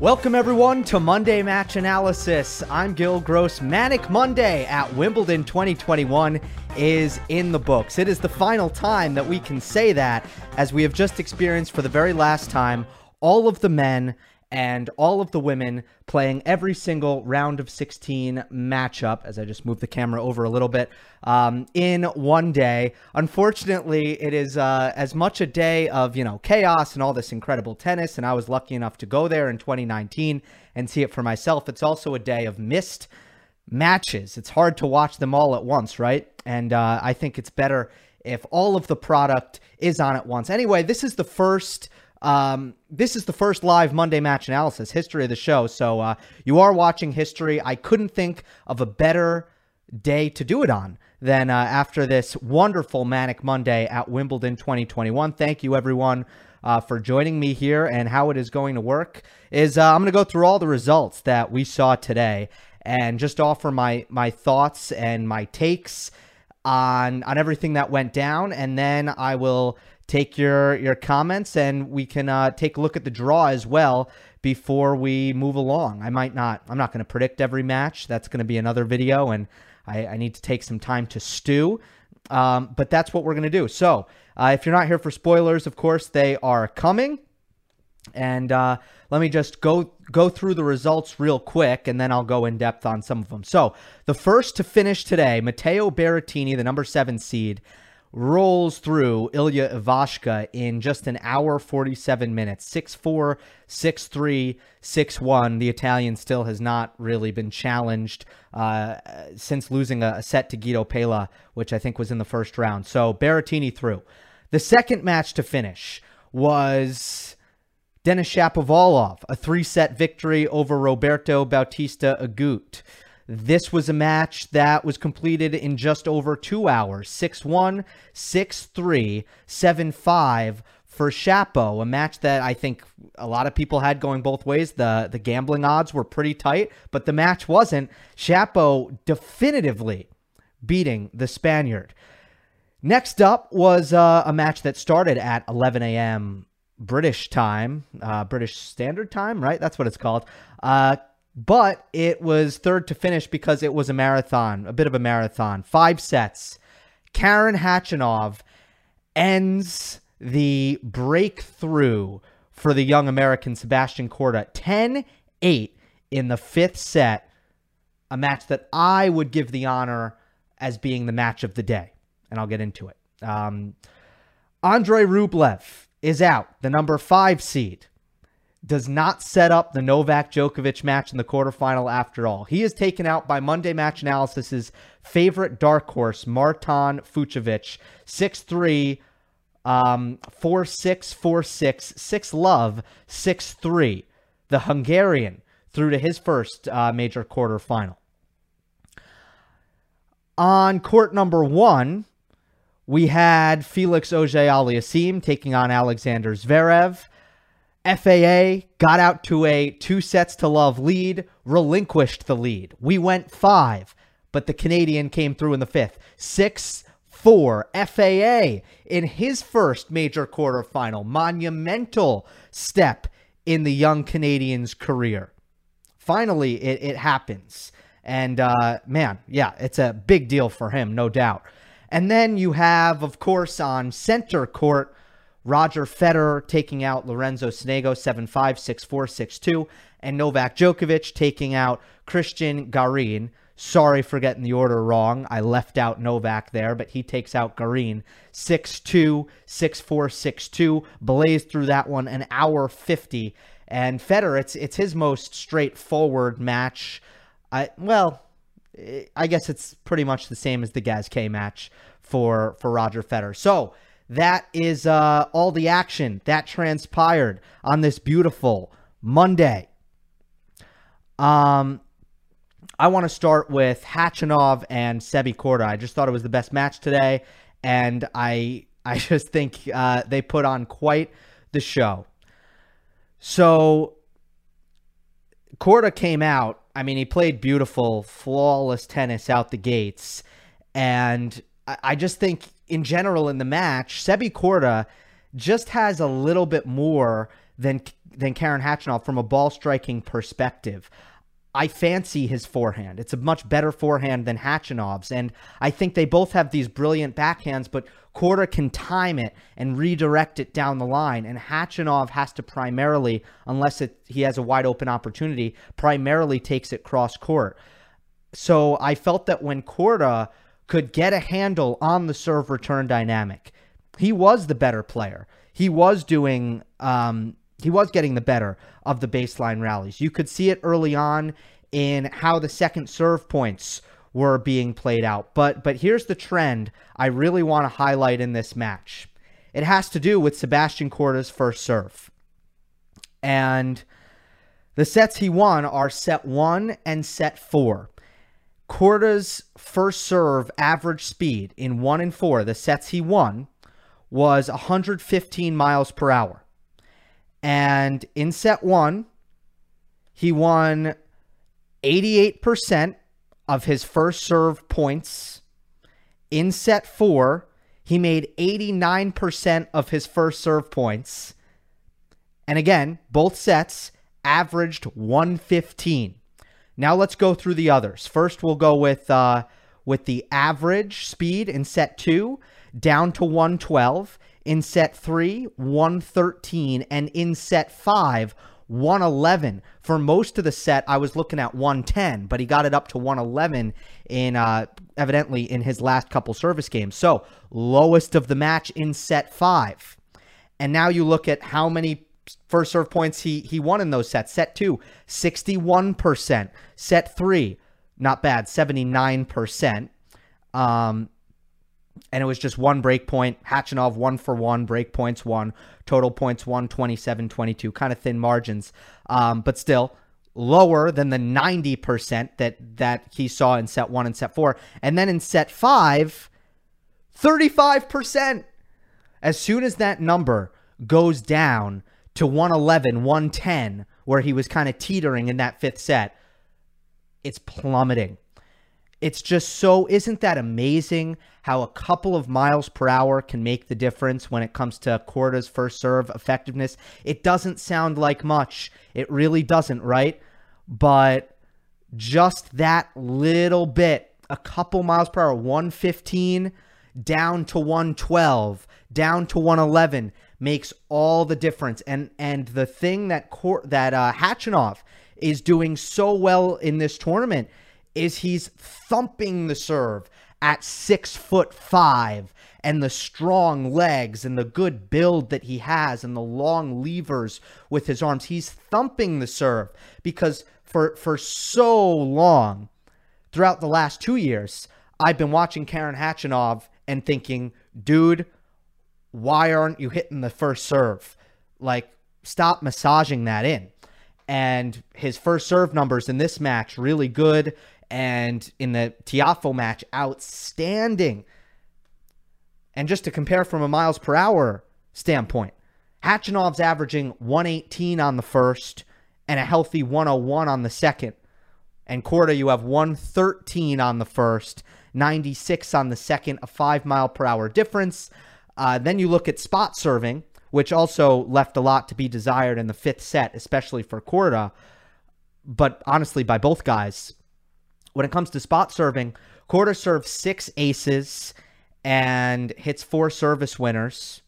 Welcome everyone to Monday Match Analysis. I'm Gil Gross. Manic Monday at Wimbledon 2021 is in the books. It is the final time that we can say that, as we have just experienced for the very last time all of the men and all of the women playing every single round of 16 matchup, as I just moved the camera over a little bit, in one day. Unfortunately, it is as much a day of, chaos and all this incredible tennis, and I was lucky enough to go there in 2019 and see it for myself. It's also a day of missed matches. It's hard to watch them all at once, right? And I think it's better if all of the product is on at once. Anyway, this is the first live Monday Match Analysis, history of the show. So you are watching history. I couldn't think of a better day to do it on than after this wonderful Manic Monday at Wimbledon 2021. Thank you, everyone, for joining me here. And how it is going to work is I'm going to go through all the results that we saw today and just offer my thoughts and my takes on everything that went down. And then I will take your comments, and we can take a look at the draw as well before we move along. I'm not going to predict every match. That's going to be another video, and I need to take some time to stew. But that's what we're going to do. So if you're not here for spoilers, of course, they are coming. And let me just go through the results real quick, and then I'll go in depth on some of them. So the first to finish today, Matteo Berrettini, the number 7 seed, rolls through Ilya Ivashka in just an hour, 47 minutes, 6-4, 6-3, 6-1. The Italian still has not really been challenged since losing a set to Guido Pella, which I think was in the first round. So Berrettini through. The second match to finish was Denis Shapovalov, a 3-set victory over Roberto Bautista Agut. This was a match that was completed in just over 2 hours, 6-1, 6-3, 7-5 for Shapo, a match that I think a lot of people had going both ways. The gambling odds were pretty tight, but the match wasn't. Shapo definitively beating the Spaniard. Next up was a match that started at 11 a.m. British time, British Standard Time, right? That's what it's called. But it was third to finish because it was a marathon, a bit of a marathon. 5 sets. Karen Khachanov ends the breakthrough for the young American Sebastian Korda. 10-8 in the 5th set. A match that I would give the honor as being the match of the day. And I'll get into it. Andrei Rublev is out, the number 5 seed. Does not set up the Novak Djokovic match in the quarterfinal after all. He is taken out by Monday Match Analysis's favorite dark horse, Marton Fucsovics, 6-3, 4-6, 4-6, 6-love, 6-3. The Hungarian through to his first major quarterfinal. On court number 1, we had Felix Auger-Aliassime taking on Alexander Zverev. FAA got out to a 2-sets-to-love lead, relinquished the lead. We went 5, but the Canadian came through in the 5th. 6-4. FAA in his first major quarterfinal. Monumental step in the young Canadian's career. Finally, it happens. And, it's a big deal for him, no doubt. And then you have, of course, on center court, Roger Federer taking out Lorenzo Sonego, 7-5, 6-4, 6-2. And Novak Djokovic taking out Cristian Garín. Sorry for getting the order wrong. I left out Novak there, but he takes out Garín. 6-2, 6-4, 6-2. Blazed through that one an hour 50. And Federer, it's his most straightforward match. I guess it's pretty much the same as the Gasquet match for Roger Federer. So that is all the action that transpired on this beautiful Monday. I want to start with Khachanov and Sebi Korda. I just thought it was the best match today, and I just think they put on quite the show. So Korda came out. I mean, he played beautiful, flawless tennis out the gates, and I just think in general in the match, Sebi Korda just has a little bit more than Karen Khachanov from a ball striking perspective. I fancy his forehand. It's a much better forehand than Khachanov's, and I think they both have these brilliant backhands, but Korda can time it and redirect it down the line, and Khachanov has to primarily, unless he has a wide-open opportunity, primarily takes it cross-court. So I felt that when Korda could get a handle on the serve-return dynamic, he was the better player. He was doing... he was getting the better of the baseline rallies. You could see it early on in how the second serve points were being played out. But here's the trend I really want to highlight in this match. It has to do with Sebastian Korda's first serve. And the sets he won are set 1 and set 4. Korda's first serve average speed in 1 and 4, the sets he won, was 115 miles per hour. And in set 1, he won 88% of his first serve points. In set 4, he made 89% of his first serve points. And again, both sets averaged 115. Now let's go through the others. First, we'll go with the average speed in set 2, down to 112. In set 3, 113, and in set 5, 111. For most of the set, I was looking at 110, but he got it up to 111 in evidently in his last couple service games. So, lowest of the match in set 5. And now you look at how many first serve points he won in those sets. Set 2, 61%. Set 3, not bad, 79%. And it was just one break point. Khachanov 1 for 1, break points 1, total points 1, 27, 22, kind of thin margins, but still lower than the 90% that he saw in set 1 and set 4. And then in set 5, 35%. As soon as that number goes down to 111, 110, where he was kind of teetering in that 5th set, it's plummeting. It's just so, isn't that amazing how a couple of miles per hour can make the difference when it comes to Korda's first serve effectiveness? It doesn't sound like much. It really doesn't, right? But just that little bit, a couple miles per hour, 115 down to 112, down to 111, makes all the difference. And the thing that Khachanov is doing so well in this tournament is he's thumping the serve at 6'5", and the strong legs and the good build that he has and the long levers with his arms. He's thumping the serve because for so long, throughout the last 2 years, I've been watching Karen Khachanov and thinking, dude, why aren't you hitting the first serve? Like, stop massaging that in. And his first serve numbers in this match, really good. And in the Tiafoe match, outstanding. And just to compare from a miles per hour standpoint, Khachanov's averaging 118 on the first and a healthy 101 on the second. And Korda, you have 113 on the first, 96 on the second, a 5 mile per hour difference. Then you look at spot serving, which also left a lot to be desired in the 5th set, especially for Korda, but honestly by both guys. When it comes to spot serving, Korda serves 6 aces and hits 4 service winners.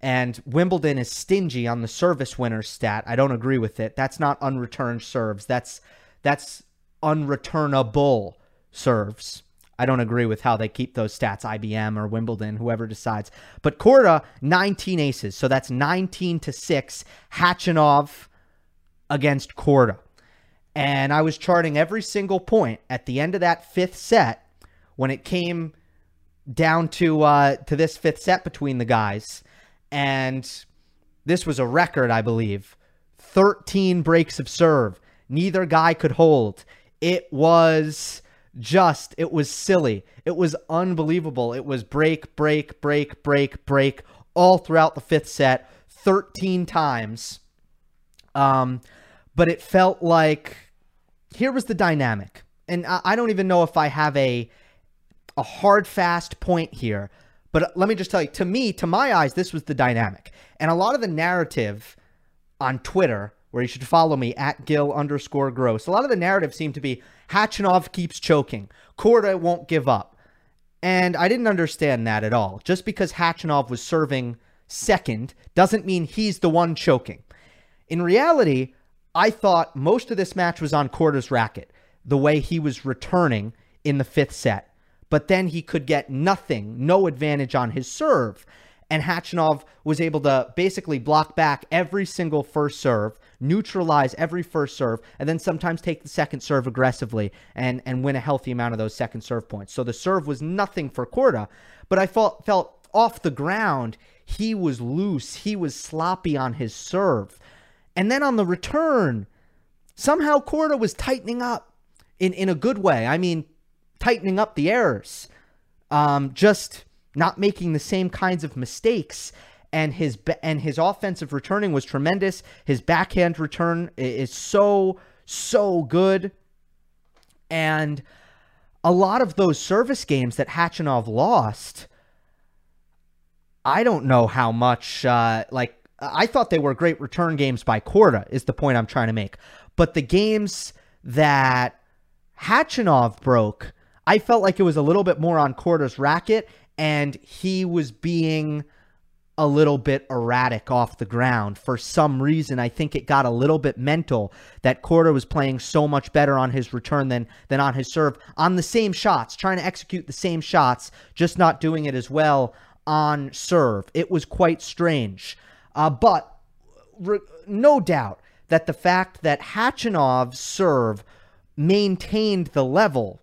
And Wimbledon is stingy on the service winners stat. I don't agree with it. That's not unreturned serves. That's unreturnable serves. I don't agree with how they keep those stats, IBM or Wimbledon, whoever decides. But Korda, 19 aces. So that's 19-6, Khachanov against Korda. And I was charting every single point at the end of that 5th set when it came down to this 5th set between the guys. And this was a record, I believe. 13 breaks of serve. Neither guy could hold. It was silly. It was unbelievable. It was break, break, break, break, break all throughout the 5th set, 13 times. But it felt like here was the dynamic. And I don't even know if I have a hard, fast point here, But let me just tell you, to me, to my eyes, this was the dynamic. And a lot of the narrative on Twitter, where you should follow me, @Gil_Gross, a lot of the narrative seemed to be, Khachanov keeps choking, Korda won't give up. And I didn't understand that at all. Just because Khachanov was serving second doesn't mean he's the one choking. In reality, I thought most of this match was on Korda's racket, the way he was returning in the fifth set. But then he could get nothing, no advantage on his serve. And Khachanov was able to basically block back every single first serve, neutralize every first serve, and then sometimes take the second serve aggressively and win a healthy amount of those second serve points. So the serve was nothing for Korda. But I felt off the ground, he was loose. He was sloppy on his serve. And then on the return, somehow Korda was tightening up in a good way. I mean, tightening up the errors, just not making the same kinds of mistakes. And his offensive returning was tremendous. His backhand return is so good. And a lot of those service games that Khachanov lost, I don't know how much, like, I thought they were great return games by Korda is the point I'm trying to make. But the games that Khachanov broke, I felt like it was a little bit more on Korda's racket, and he was being a little bit erratic off the ground. For some reason, I think it got a little bit mental that Korda was playing so much better on his return than on his serve, on the same shots, trying to execute the same shots, just not doing it as well on serve. It was quite strange. But no doubt that the fact that Khachanov's serve maintained the level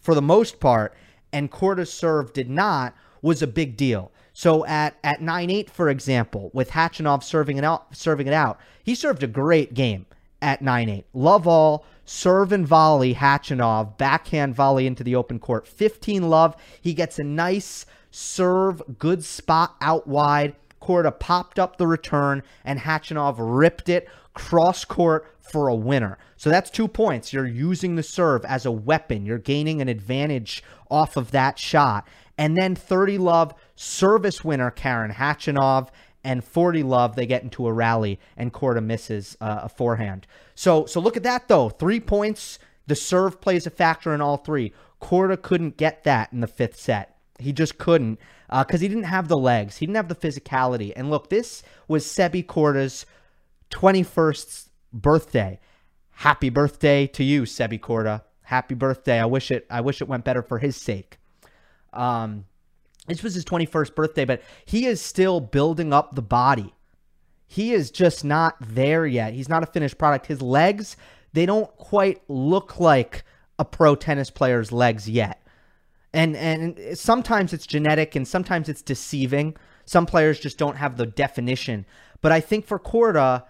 for the most part, and Korda's serve did not, was a big deal. So at 9-8, for example, with Khachanov serving it out, he served a great game at 9-8. Love all, serve and volley Khachanov, backhand volley into the open court. 15 love, he gets a nice serve, good spot out wide. Korda popped up the return, and Khachanov ripped it cross-court for a winner. So that's 2 points. You're using the serve as a weapon. You're gaining an advantage off of that shot. And then 30 love, service winner Karen Khachanov, and 40 love, they get into a rally, and Korda misses a forehand. So look at that, though. 3 points. The serve plays a factor in all three. Korda couldn't get that in the fifth set. He just couldn't, because he didn't have the legs. He didn't have the physicality. And look, this was Sebi Korda's 21st birthday. Happy birthday to you, Sebi Korda. Happy birthday. I wish it went better for his sake. This was his 21st birthday, but he is still building up the body. He is just not there yet. He's not a finished product. His legs, they don't quite look like a pro tennis player's legs yet. And sometimes it's genetic, and sometimes it's deceiving. Some players just don't have the definition. But I think for Korda,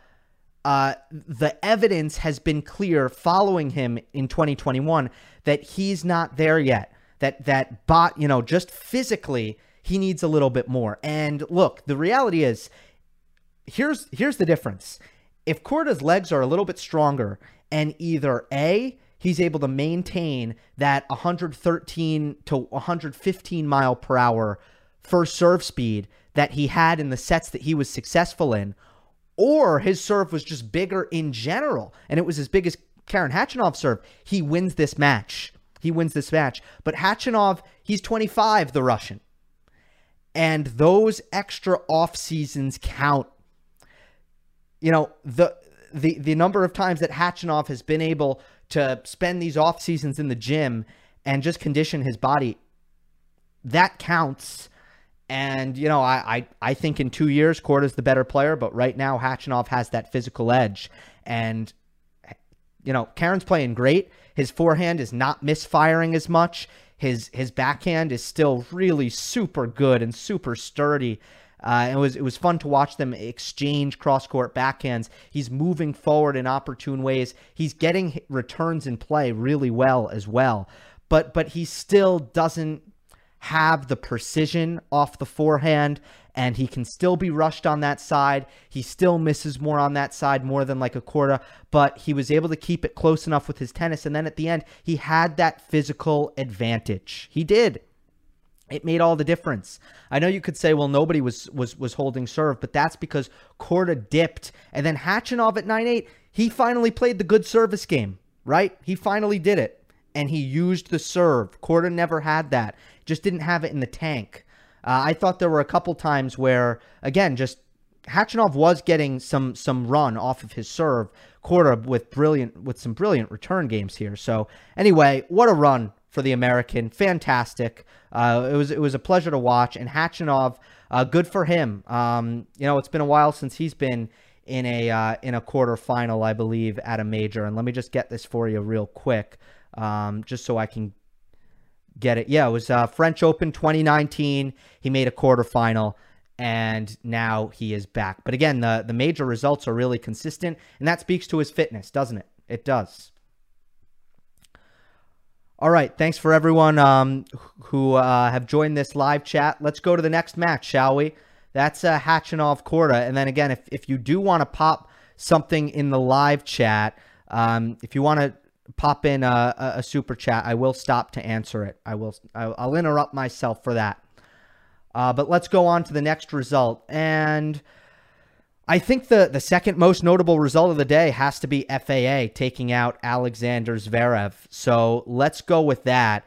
the evidence has been clear following him in 2021 that he's not there yet. Just physically, he needs a little bit more. And look, the reality is, here's the difference. If Korda's legs are a little bit stronger, and either A, he's able to maintain that 113 to 115 mile per hour first serve speed that he had in the sets that he was successful in, or his serve was just bigger in general, and it was as big as Karen Khachanov's serve, he wins this match. He wins this match. But Khachanov, he's 25, the Russian. And those extra off seasons count. You know, the number of times that Khachanov has been able to spend these off seasons in the gym and just condition his body, that counts. And, you know, I think in 2 years, Korda's the better player, but right now, Khachanov has that physical edge. And, you know, Karen's playing great. His forehand is not misfiring as much. His backhand is still really super good and super sturdy. It was fun to watch them exchange cross-court backhands. He's moving forward in opportune ways. He's getting returns in play really well as well. But he still doesn't have the precision off the forehand, and he can still be rushed on that side. He still misses more on that side, more than like a Korda, but he was able to keep it close enough with his tennis. And then at the end, he had that physical advantage. He did. It made all the difference. I know you could say, well, nobody was holding serve, but that's because Korda dipped. And then Khachanov at 9-8, he finally played the good service game, right? He finally did it. And he used the serve. Korda never had that. Just didn't have it in the tank. I thought there were a couple times where, again, just Khachanov was getting some run off of his serve. Korda with some brilliant return games here. So anyway, what a run for the American. Fantastic. It was a pleasure to watch. And Khachanov, good for him. You know, it's been a while since he's been in a quarterfinal, I believe, at a major. And let me just get this for you real quick, just so I can get it. Yeah, it was French Open 2019. He made a quarterfinal, and now he is back. But again, the major results are really consistent, and that speaks to his fitness, doesn't it? It does. All right, thanks for everyone who have joined this live chat. Let's go to the next match, shall we? That's Khachanov-Korda. And then again, if you do want to pop something in the live chat, if you want to pop in a super chat, I will stop to answer it. I'll interrupt myself for that. But let's go on to the next result. And I think the second most notable result of the day has to be FAA taking out Alexander Zverev. So let's go with that.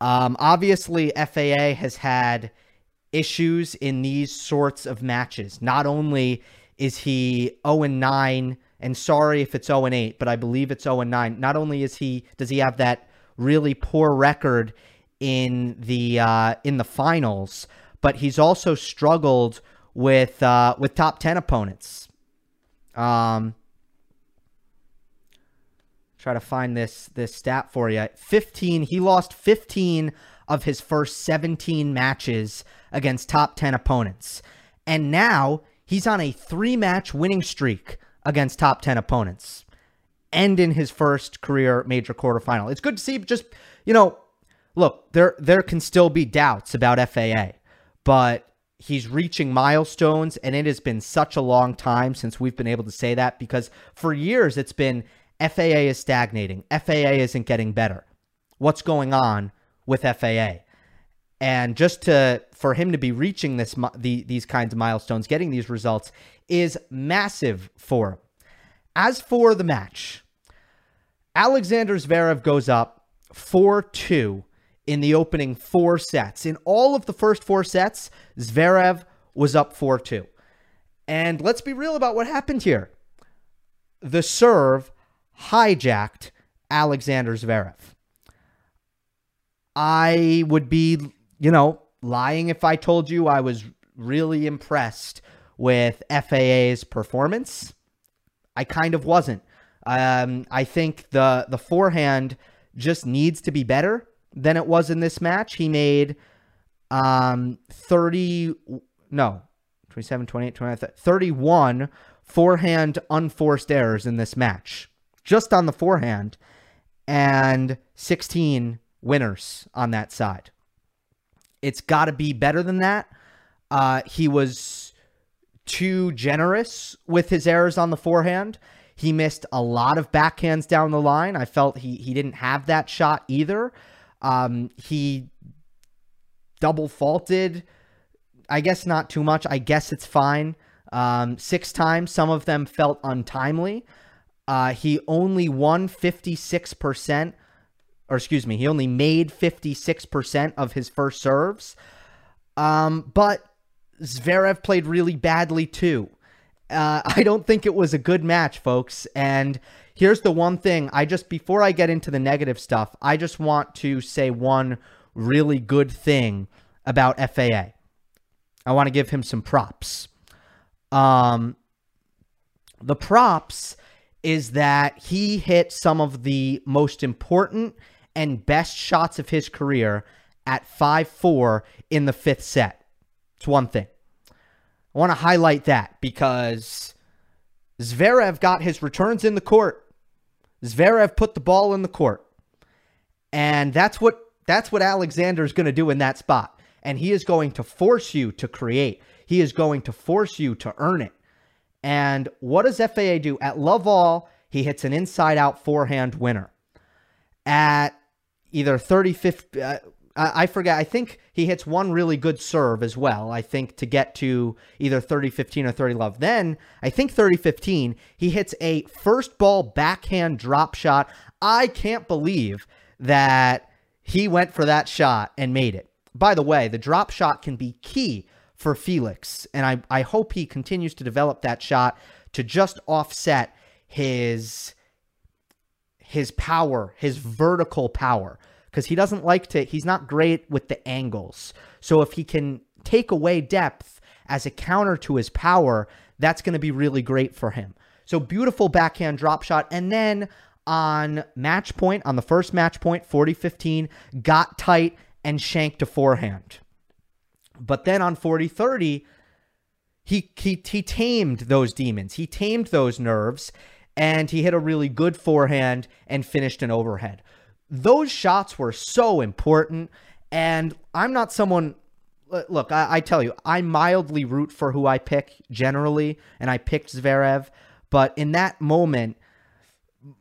Obviously, FAA has had issues in these sorts of matches. Not only is he 0-9, and sorry if it's 0-8, but I believe it's 0-9. Not only does he have that really poor record in the finals, but he's also struggled with top 10 opponents. Try to find this stat for you. He lost 15 of his first 17 matches against top 10 opponents. And now he's on a 3-match winning streak against top 10 opponents and in his first career major quarterfinal. It's good to see. Just, you know, look, there can still be doubts about FAA, but he's reaching milestones, and it has been such a long time since we've been able to say that, because for years it's been FAA is stagnating. FAA isn't getting better. What's going on with FAA? And just for him to be reaching these kinds of milestones, getting these results, is massive for him. As for the match, Alexander Zverev goes up 4-2 in the opening 4 sets. In all of the first 4 sets, Zverev was up 4-2. And let's be real about what happened here. The serve hijacked Alexander Zverev. I would be, you know, lying if I told you I was really impressed with FAA's performance. I kind of wasn't. I think the forehand just needs to be better than it was in this match. He made 27, 28, 29, 31 forehand unforced errors in this match, just on the forehand, and 16 winners on that side. It's got to be better than that. He was too generous with his errors on the forehand. He missed a lot of backhands down the line. I felt he didn't have that shot either. He double faulted. I guess not too much. I guess it's fine. 6 times. Some of them felt untimely. He only won 56%, or excuse me, he only made 56% of his first serves. But Zverev played really badly too. I don't think it was a good match, folks. And here's the one thing. Before I get into the negative stuff, I just want to say one really good thing about FAA. I want to give him some props. The props is that he hit some of the most important and best shots of his career at 5-4 in the 5th set. It's one thing. I want to highlight that because Zverev got his returns in the court. Zverev put the ball in the court. And that's what Alexander is going to do in that spot. And he is going to force you to create. He is going to force you to earn it. And what does FAA do? At Love All, he hits an inside-out forehand winner. At either 30, 50, I forget. I think he hits one really good serve as well, I think, to get to either 30-15 or 30-love. Then, I think 30-15, he hits a first ball backhand drop shot. I can't believe that he went for that shot and made it. By the way, the drop shot can be key for Felix, and I hope he continues to develop that shot to just offset his power, his vertical power, because he doesn't like to, he's not great with the angles. So if he can take away depth as a counter to his power, that's going to be really great for him. So beautiful backhand drop shot. And then on match point, on the first match point, 40-15, got tight and shanked a forehand. But then on 40-30, he tamed those demons. He tamed those nerves. And he hit a really good forehand and finished an overhead. Those shots were so important. And I'm not someone... Look, I tell you, I mildly root for who I pick generally. And I picked Zverev. But in that moment,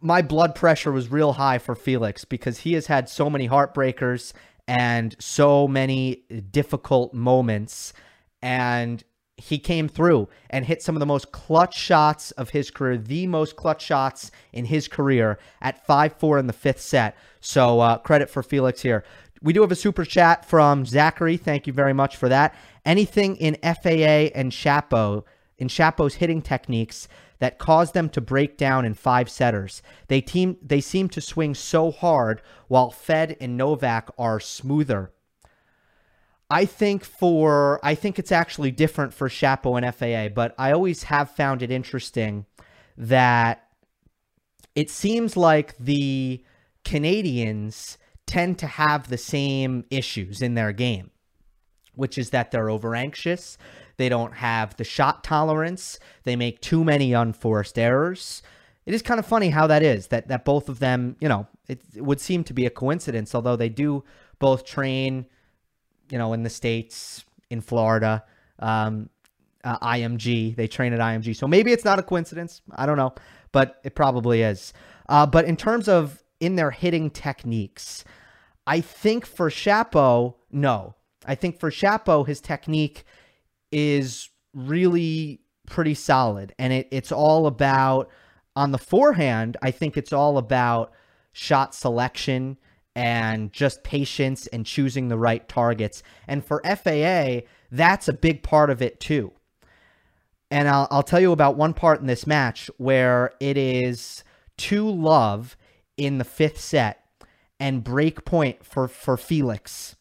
my blood pressure was real high for Felix, because he has had so many heartbreakers and so many difficult moments. And he came through and hit some of the most clutch shots of his career, the most clutch shots in his career at 5-4 in the fifth set. So credit for Felix here. We do have a super chat from Zachary. Thank you very much for that. Anything in FAA and Shapo, in Shapo's hitting techniques that caused them to break down in five-setters. They seem to swing so hard, while Fed and Novak are smoother. I think it's actually different for Shapo and FAA, but I always have found it interesting that it seems like the Canadians tend to have the same issues in their game, which is that they're over anxious. They don't have the shot tolerance. They make too many unforced errors. It is kind of funny how that is, that both of them, you know, it would seem to be a coincidence, although they do both train, you know, in the States, in Florida, IMG, they train at IMG. So maybe it's not a coincidence. I don't know, but it probably is. But in terms of in their hitting techniques, I think for Shapo, no. I think for Shapo, his technique is really pretty solid. And it's all about, on the forehand, I think it's all about shot selection and just patience and choosing the right targets. And for FAA, that's a big part of it too. And I'll tell you about one part in this match where it is 2-love in the fifth set and break point for Felix.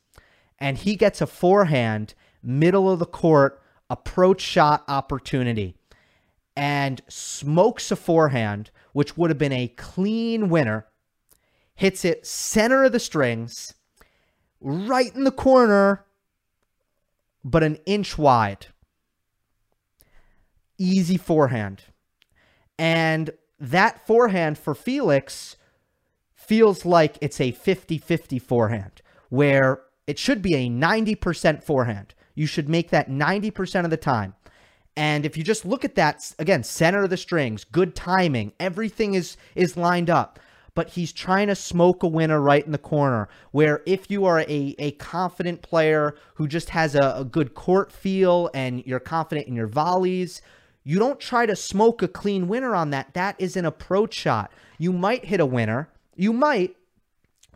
And he gets a forehand, middle of the court, approach shot opportunity, and smokes a forehand, which would have been a clean winner. Hits it center of the strings, right in the corner, but an inch wide. Easy forehand. And that forehand for Felix feels like it's a 50-50 forehand, where it should be a 90% forehand. You should make that 90% of the time. And if you just look at that, again, center of the strings, good timing, everything is lined up. But he's trying to smoke a winner right in the corner, where if you are a confident player who just has a good court feel and you're confident in your volleys, you don't try to smoke a clean winner on that. That is an approach shot. You might hit a winner. You might,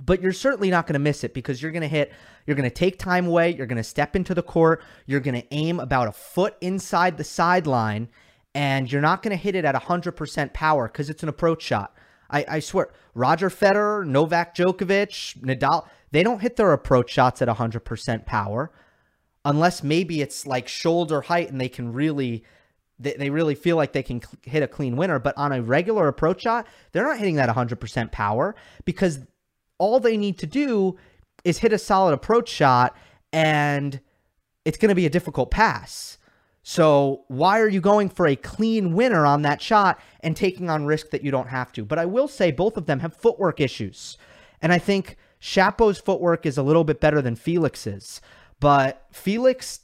but you're certainly not going to miss it, because you're going to take time away. You're going to step into the court. You're going to aim about a foot inside the sideline, and you're not going to hit it at 100% power, because it's an approach shot. I swear, Roger Federer, Novak Djokovic, Nadal, they don't hit their approach shots at 100% power, unless maybe it's like shoulder height and they can really, they really feel like they can hit a clean winner. But on a regular approach shot, they're not hitting that 100% power, because all they need to do is hit a solid approach shot and it's going to be a difficult pass. So why are you going for a clean winner on that shot and taking on risk that you don't have to? But I will say both of them have footwork issues. And I think Shapo's footwork is a little bit better than Felix's. But Felix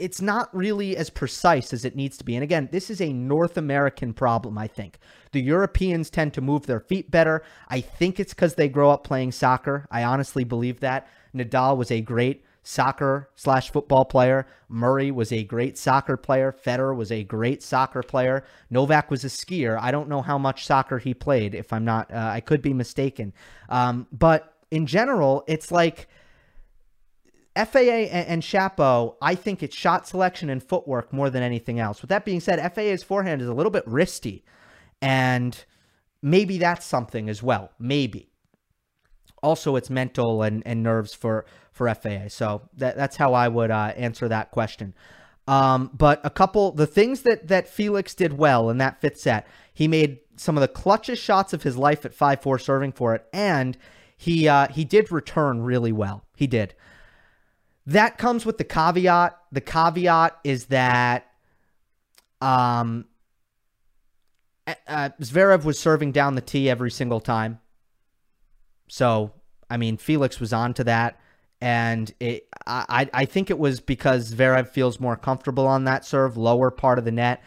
it's not really as precise as it needs to be. And again, this is a North American problem, I think. The Europeans tend to move their feet better. I think it's because they grow up playing soccer. I honestly believe that. Nadal was a great soccer/football player. Murray was a great soccer player. Federer was a great soccer player. Novak was a skier. I don't know how much soccer he played, if I'm not, I could be mistaken. But in general, it's like FAA and Chapo, I think it's shot selection and footwork more than anything else. With that being said, FAA's forehand is a little bit wristy, and maybe that's something as well. Maybe. Also, it's mental and nerves for FAA. So that's how I would answer that question. But a couple, the things that Felix did well in that fifth set, he made some of the clutchest shots of his life at 5-4 serving for it. And he did return really well. He did. That comes with the caveat. The caveat is that Zverev was serving down the tee every single time. So, I mean, Felix was on to that, and I think it was because Zverev feels more comfortable on that serve, lower part of the net,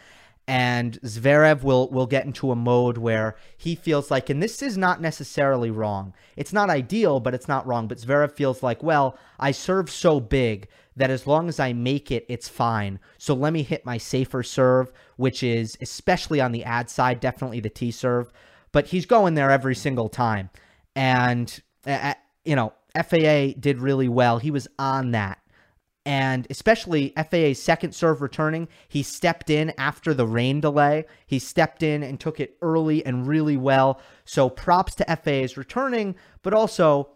and Zverev will get into a mode where he feels like, and this is not necessarily wrong. It's not ideal, but it's not wrong. But Zverev feels like, well, I serve so big that as long as I make it, it's fine. So let me hit my safer serve, which is, especially on the ad side, definitely the tee serve. But he's going there every single time. And, you know, FAA did really well. He was on that. And especially FAA's second serve returning, he stepped in after the rain delay. He stepped in and took it early and really well. So props to FAA's returning, but also,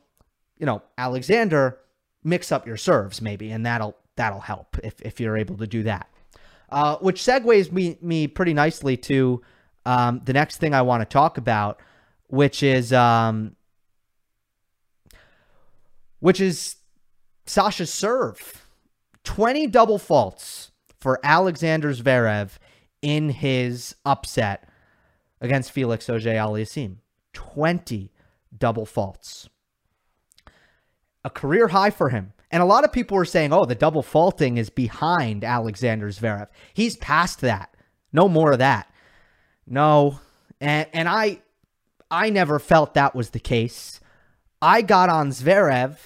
you know, Alexander, mix up your serves maybe, and that'll help if you're able to do that. Which segues me pretty nicely to the next thing I want to talk about, which is Sasha's serve. 20 double faults for Alexander Zverev in his upset against Felix Auger-Aliassime. 20 double faults. A career high for him. And a lot of people were saying, oh, the double faulting is behind Alexander Zverev. He's past that. No more of that. No. And I never felt that was the case. I got on Zverev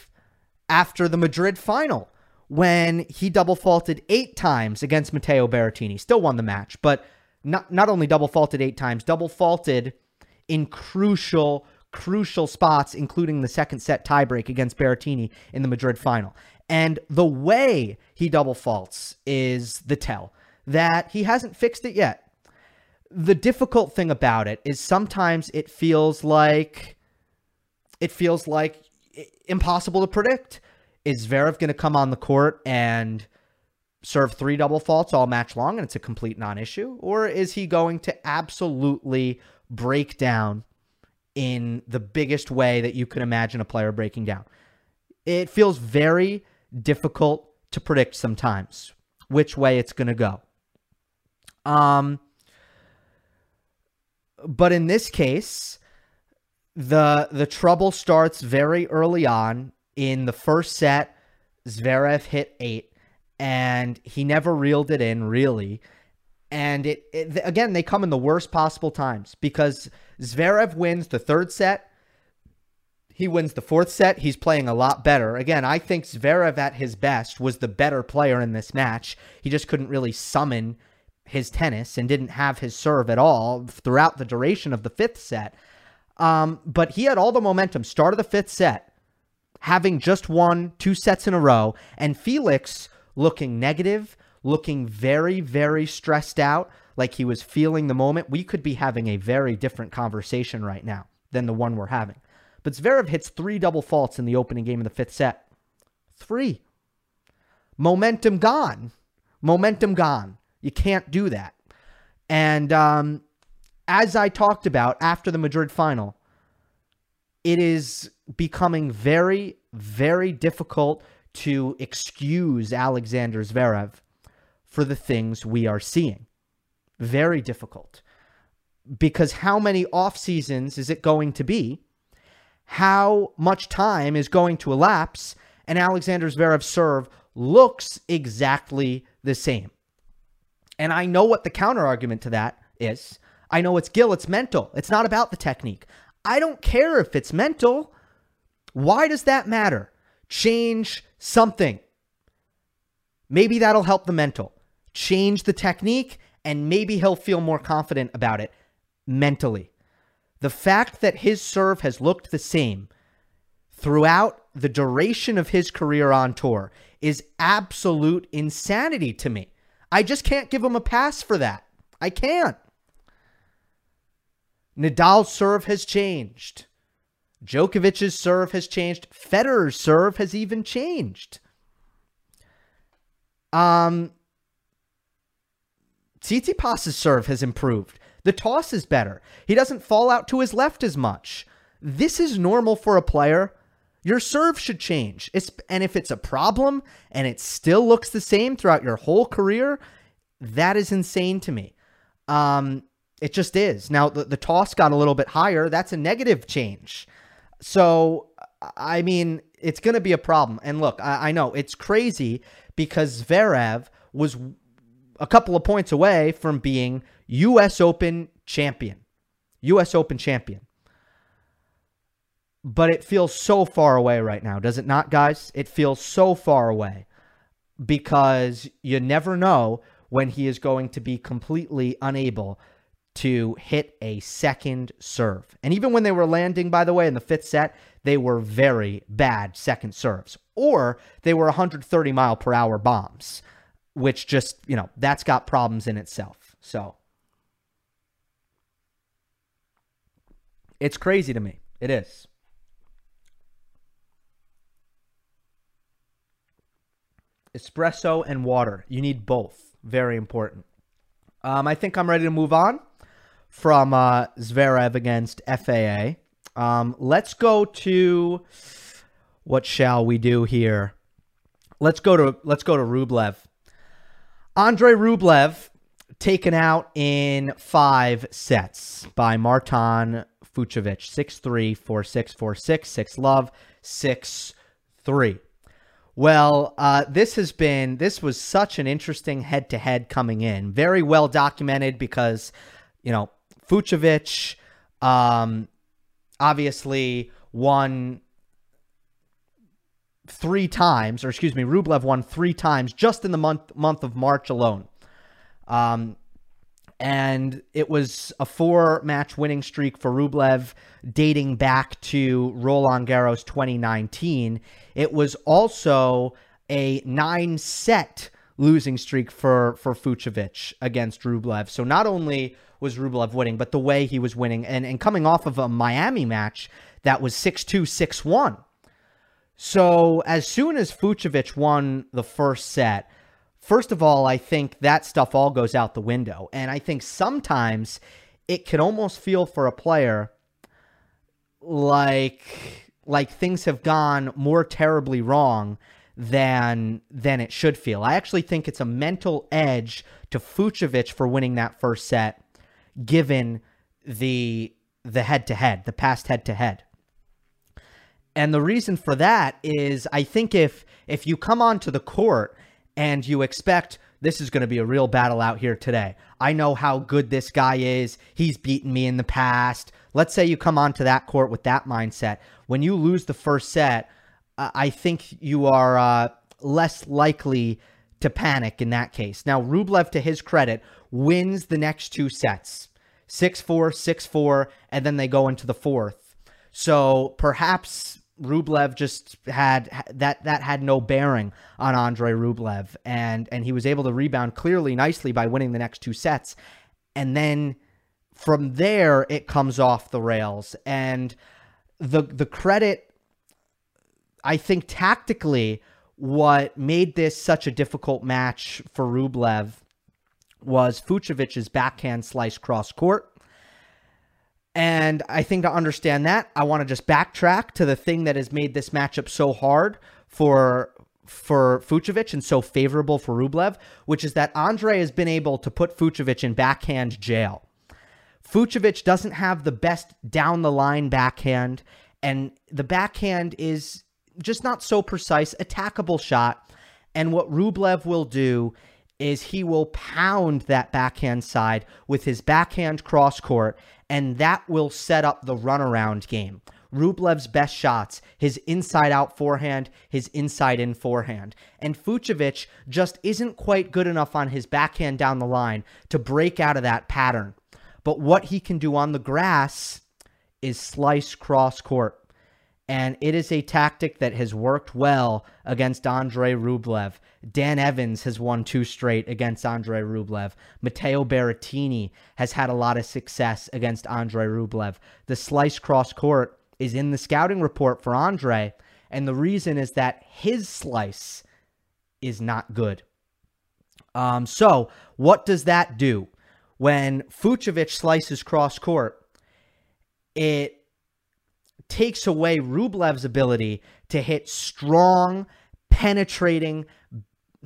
after the Madrid final when he double faulted 8 times against Matteo Berrettini. Still won the match, but not only double faulted 8 times, double faulted in crucial spots, including the second set tiebreak against Berrettini in the Madrid final. And the way he double faults is the tell that he hasn't fixed it yet. The difficult thing about it is sometimes it feels like impossible to predict. Is Zverev going to come on the court and serve 3 double faults all match long and it's a complete non-issue? Or is he going to absolutely break down in the biggest way that you can imagine a player breaking down? It feels very difficult to predict sometimes which way it's going to go. But in this case, the trouble starts very early on. In the first set, Zverev hit 8, and he never reeled it in, really. And again, they come in the worst possible times because Zverev wins the third set. He wins the fourth set. He's playing a lot better. Again, I think Zverev at his best was the better player in this match. He just couldn't really summon his tennis and didn't have his serve at all throughout the duration of the fifth set. But he had all the momentum, start of the fifth set, having just won 2 sets in a row, and Felix looking negative, looking very, very stressed out, like he was feeling the moment. We could be having a very different conversation right now than the one we're having. But Zverev hits 3 double faults in the opening game of the fifth set. 3. Momentum gone. Momentum gone. You can't do that. And as I talked about after the Madrid final, it is becoming very, very difficult to excuse Alexander Zverev for the things we are seeing. Very difficult. Because how many off seasons is it going to be? How much time is going to elapse and Alexander Zverev's serve looks exactly the same. And I know what the counter argument to that is. I know it's Gil, it's mental. It's not about the technique. I don't care if it's mental. Why does that matter? Change something. Maybe that'll help the mental. Change the technique, and maybe he'll feel more confident about it mentally. The fact that his serve has looked the same throughout the duration of his career on tour is absolute insanity to me. I just can't give him a pass for that. I can't. Nadal's serve has changed. Djokovic's serve has changed. Federer's serve has even changed. Tsitsipas's serve has improved. The toss is better. He doesn't fall out to his left as much. This is normal for a player. Your serve should change. And if it's a problem and it still looks the same throughout your whole career, that is insane to me. It just is. Now, the toss got a little bit higher. That's a negative change. So, I mean, it's going to be a problem. And look, I know it's crazy because Zverev was a couple of points away from being U.S. Open champion. U.S. Open champion. But it feels so far away right now, does it not, guys? It feels so far away because you never know when he is going to be completely unable to hit a second serve. And even when they were landing, by the way, in the fifth set, they were very bad second serves. Or they were 130-mile-per-hour bombs, which just, you know, that's got problems in itself. So it's crazy to me. It is. Espresso and water. You need both. Very important. I think I'm ready to move on from Zverev against FAA. Let's go to, what shall we do here? Let's go to Rublev. Andrei Rublev taken out in 5 sets by Marton Fucsovics. 6-3, 4-6, 4-6, 6-love, 6-3. Well, this was such an interesting head-to-head coming in. Very well documented because, you know, Fucsovics obviously won 3 times, or excuse me, Rublev won 3 times just in the month of March alone. And it was a 4-match winning streak for Rublev dating back to Roland Garros 2019. It was also a 9-set losing streak for Fucsovics against Rublev. So not only was Rublev winning, but the way he was winning and coming off of a Miami match that was 6-2, 6-1. So as soon as Fucsovics won the first set, first of all, I think that stuff all goes out the window. And I think sometimes it can almost feel for a player like things have gone more terribly wrong than it should feel. I actually think it's a mental edge to Fucsovics for winning that first set, given the head-to-head, the past head-to-head. And the reason for that is I think if you come onto the court and you expect this is going to be a real battle out here today. I know how good this guy is. He's beaten me in the past. Let's say you come onto that court with that mindset. When you lose the first set, I think you are less likely to panic in that case. Now, Rublev, to his credit, wins the next 2 sets. 6-4, 6-4, and then they go into the 4th. So perhaps Rublev just had that had no bearing on Andrei Rublev, and he was able to rebound clearly nicely by winning the next 2 sets. And then from there, it comes off the rails. And the credit, I think tactically, what made this such a difficult match for Rublev was Fucsovic's backhand slice cross court. And I think to understand that, I want to just backtrack to the thing that has made this matchup so hard for Fucsovics and so favorable for Rublev, which is that Andrei has been able to put Fucsovics in backhand jail. Fucsovics doesn't have the best down-the-line backhand, and the backhand is just not so precise, attackable shot, And what Rublev will do is he will pound that backhand side with his backhand cross court, and that will set up the runaround game. Rublev's best shots, his inside-out forehand, his inside-in forehand. And Fucsovics just isn't quite good enough on his backhand down the line to break out of that pattern. But what he can do on the grass is slice cross court. And it is a tactic that has worked well against Andrei Rublev. Dan Evans has won 2 straight against Andrei Rublev. Matteo Berrettini has had a lot of success against Andrei Rublev. The slice cross court is in the scouting report for Andrei, and the reason is that his slice is not good. So what does that do? When Fucsovics slices cross court, it takes away Rublev's ability to hit strong, penetrating,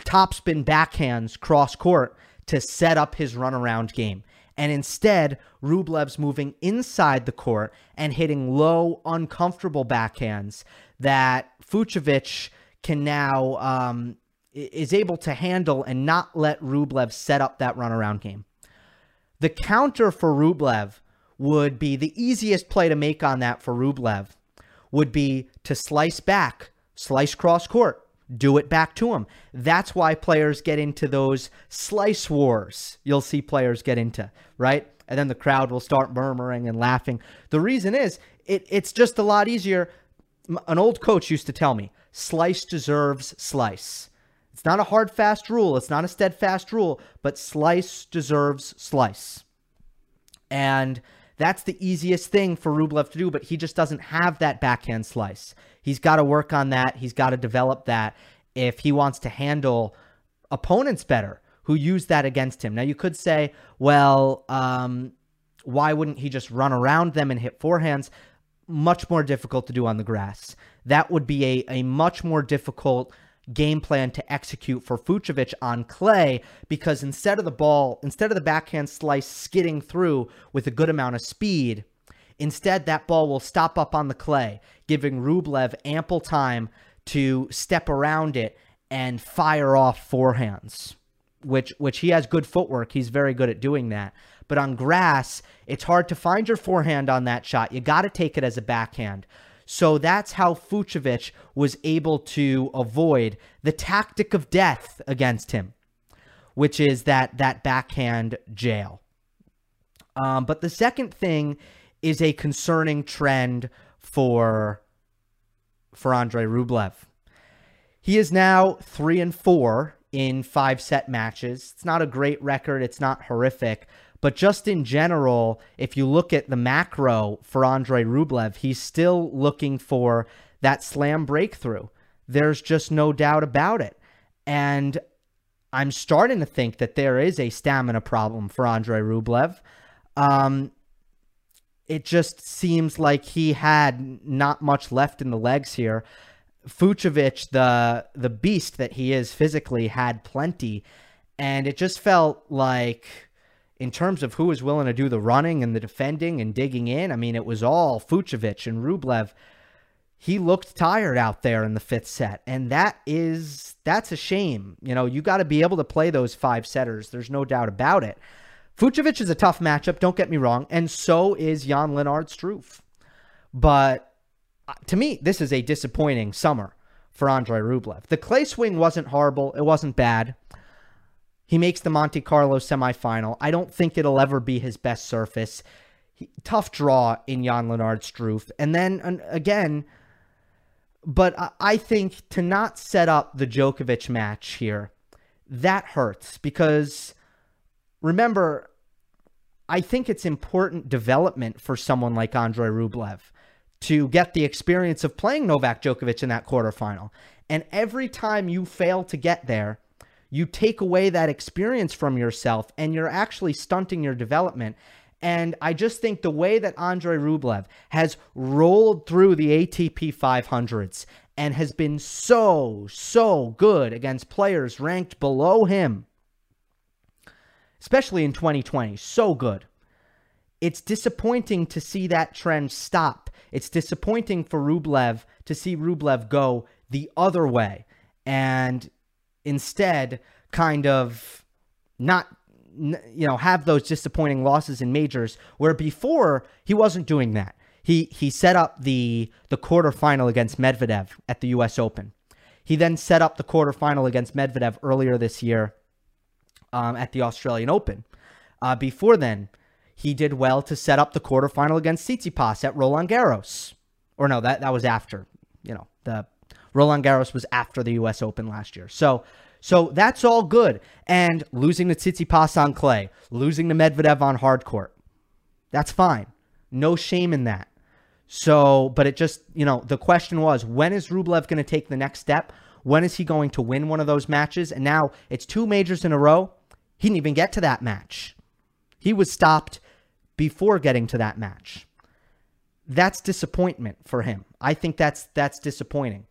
topspin backhands cross court to set up his runaround game. And instead, Rublev's moving inside the court and hitting low, uncomfortable backhands that Fucsovics can now is able to handle and not let Rublev set up that runaround game. The counter for Rublev would be the easiest play to make on that for Rublev would be to slice back, slice cross court, do it back to him. That's why players get into those slice wars you'll see players get into, right? And then the crowd will start murmuring and laughing. The reason is it's just a lot easier. An old coach used to tell me, slice deserves slice. It's not a hard, fast rule. It's not a steadfast rule, but slice deserves slice. And that's the easiest thing for Rublev to do, but he just doesn't have that backhand slice. He's got to work on that. He's got to develop that if he wants to handle opponents better who use that against him. Now, you could say, well, why wouldn't he just run around them and hit forehands? Much more difficult to do on the grass. That would be a much more difficult game plan to execute for Fucsovics on clay, because instead of the backhand slice skidding through with a good amount of speed, instead that ball will stop up on the clay, giving Rublev ample time to step around it and fire off forehands, which he has good footwork. He's very good at doing that. But on grass, it's hard to find your forehand on that shot. You got to take it as a backhand. So that's how Fucsovics was able to avoid the tactic of death against him, which is that backhand jail. But the second thing is a concerning trend for Andrei Rublev. He is now 3-4 in 5-set matches. It's not a great record. It's not horrific. But just in general, if you look at the macro for Andrei Rublev, he's still looking for that slam breakthrough. There's just no doubt about it. And I'm starting to think that there is a stamina problem for Andrei Rublev. It just seems like he had not much left in the legs here. Fucsovics, the beast that he is physically, had plenty. And it just felt like, in terms of who was willing to do the running and the defending and digging in, I mean, it was all Fucsovics. And Rublev, he looked tired out there in the 5th set. And that's a shame. You know, you got to be able to play those 5-setters. There's no doubt about it. Fucsovics is a tough matchup, don't get me wrong. And so is Jan Lennard Struff. But to me, this is a disappointing summer for Andrei Rublev. The clay swing wasn't horrible. It wasn't bad. He makes the Monte Carlo semifinal. I don't think it'll ever be his best surface. Tough draw in Jan Lennard Struff. And then, again, but I think to not set up the Djokovic match here, that hurts. Because, remember, I think it's important development for someone like Andrei Rublev to get the experience of playing Novak Djokovic in that quarterfinal. And every time you fail to get there, you take away that experience from yourself, and you're actually stunting your development. And I just think the way that Andrei Rublev has rolled through the ATP 500s and has been so good against players ranked below him, especially in 2020, so good. It's disappointing to see that trend stop. It's disappointing for Rublev to see Rublev go the other way. And instead kind of not, you know, have those disappointing losses in majors, where before he wasn't doing that. He set up the quarterfinal against Medvedev at the U.S. Open. He then set up the quarterfinal against Medvedev earlier this year at the Australian Open. Before then, he did well to set up the quarterfinal against Tsitsipas at Roland Garros. Or no, that was after, you know, the Roland Garros was after the U.S. Open last year. So that's all good. And losing to Tsitsipas on clay, losing to Medvedev on hard court, that's fine. No shame in that. So, but it just, you know, the question was, when is Rublev going to take the next step? When is he going to win one of those matches? And now it's two majors in a row. He didn't even get to that match. He was stopped before getting to that match. That's disappointment for him. I think that's disappointing.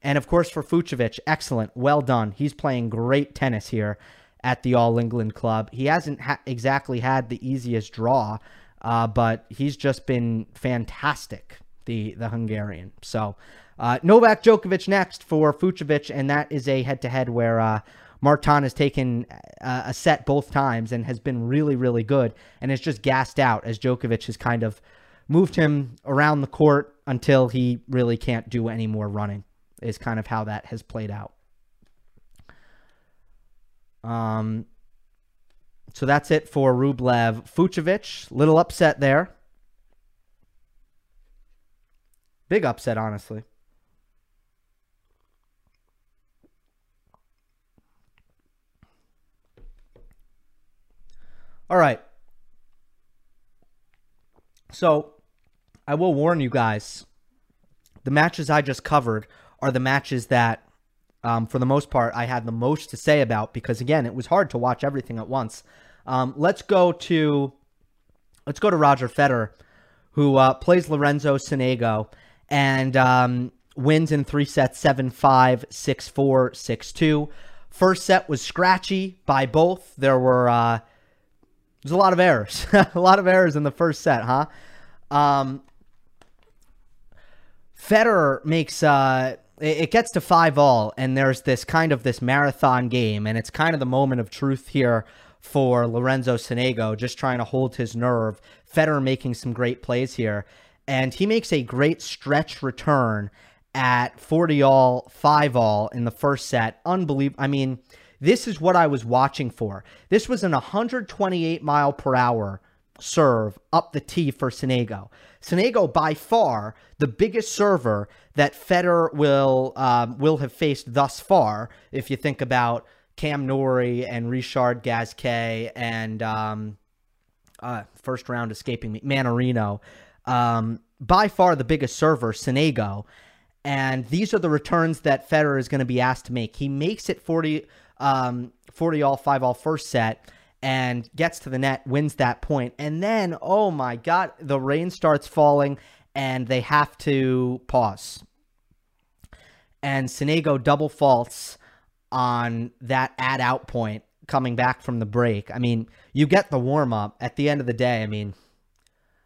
And of course for Fucsovics, excellent. Well done. He's playing great tennis here at the All England Club. He hasn't exactly had the easiest draw, but he's just been fantastic, the Hungarian. So Novak Djokovic next for Fucsovics, and that is a head-to-head where Marton has taken a set both times and has been really, really good, and is just gassed out as Djokovic has kind of moved him around the court until he really can't do any more running, is kind of how that has played out. So that's it for Rublev. Fucsovics, little upset there. Big upset, honestly. All right. So I will warn you guys, the matches I just covered are the matches that, for the most part, I had the most to say about, because, again, it was hard to watch everything at once. Let's go to Roger Federer, who plays Lorenzo Sonego and wins in three sets, 7-5, 6-4, 6-2. First set was scratchy by both. There's a lot of errors. A lot of errors in the first set, huh? Federer makes it gets to 5-all, and there's this kind of this marathon game, and it's kind of the moment of truth here for Lorenzo Sonego, just trying to hold his nerve. Federer making some great plays here, and he makes a great stretch return at 40-all, 5-all in the first set. Unbelievable. I mean, this is what I was watching for. This was an 128-mile-per-hour serve up the tee for Sonego. Sonego, by far, the biggest server that Federer will have faced thus far, if you think about Cam Norrie and Richard Gasquet and first round escaping me, Manarino. By far the biggest server, Sonego. And these are the returns that Federer is going to be asked to make. He makes it 40-all, 5-all first set and gets to the net, wins that point. And then, oh my God, the rain starts falling and they have to pause. And Sonego double faults on that add-out point coming back from the break. I mean, you get the warm-up. At the end of the day, I mean,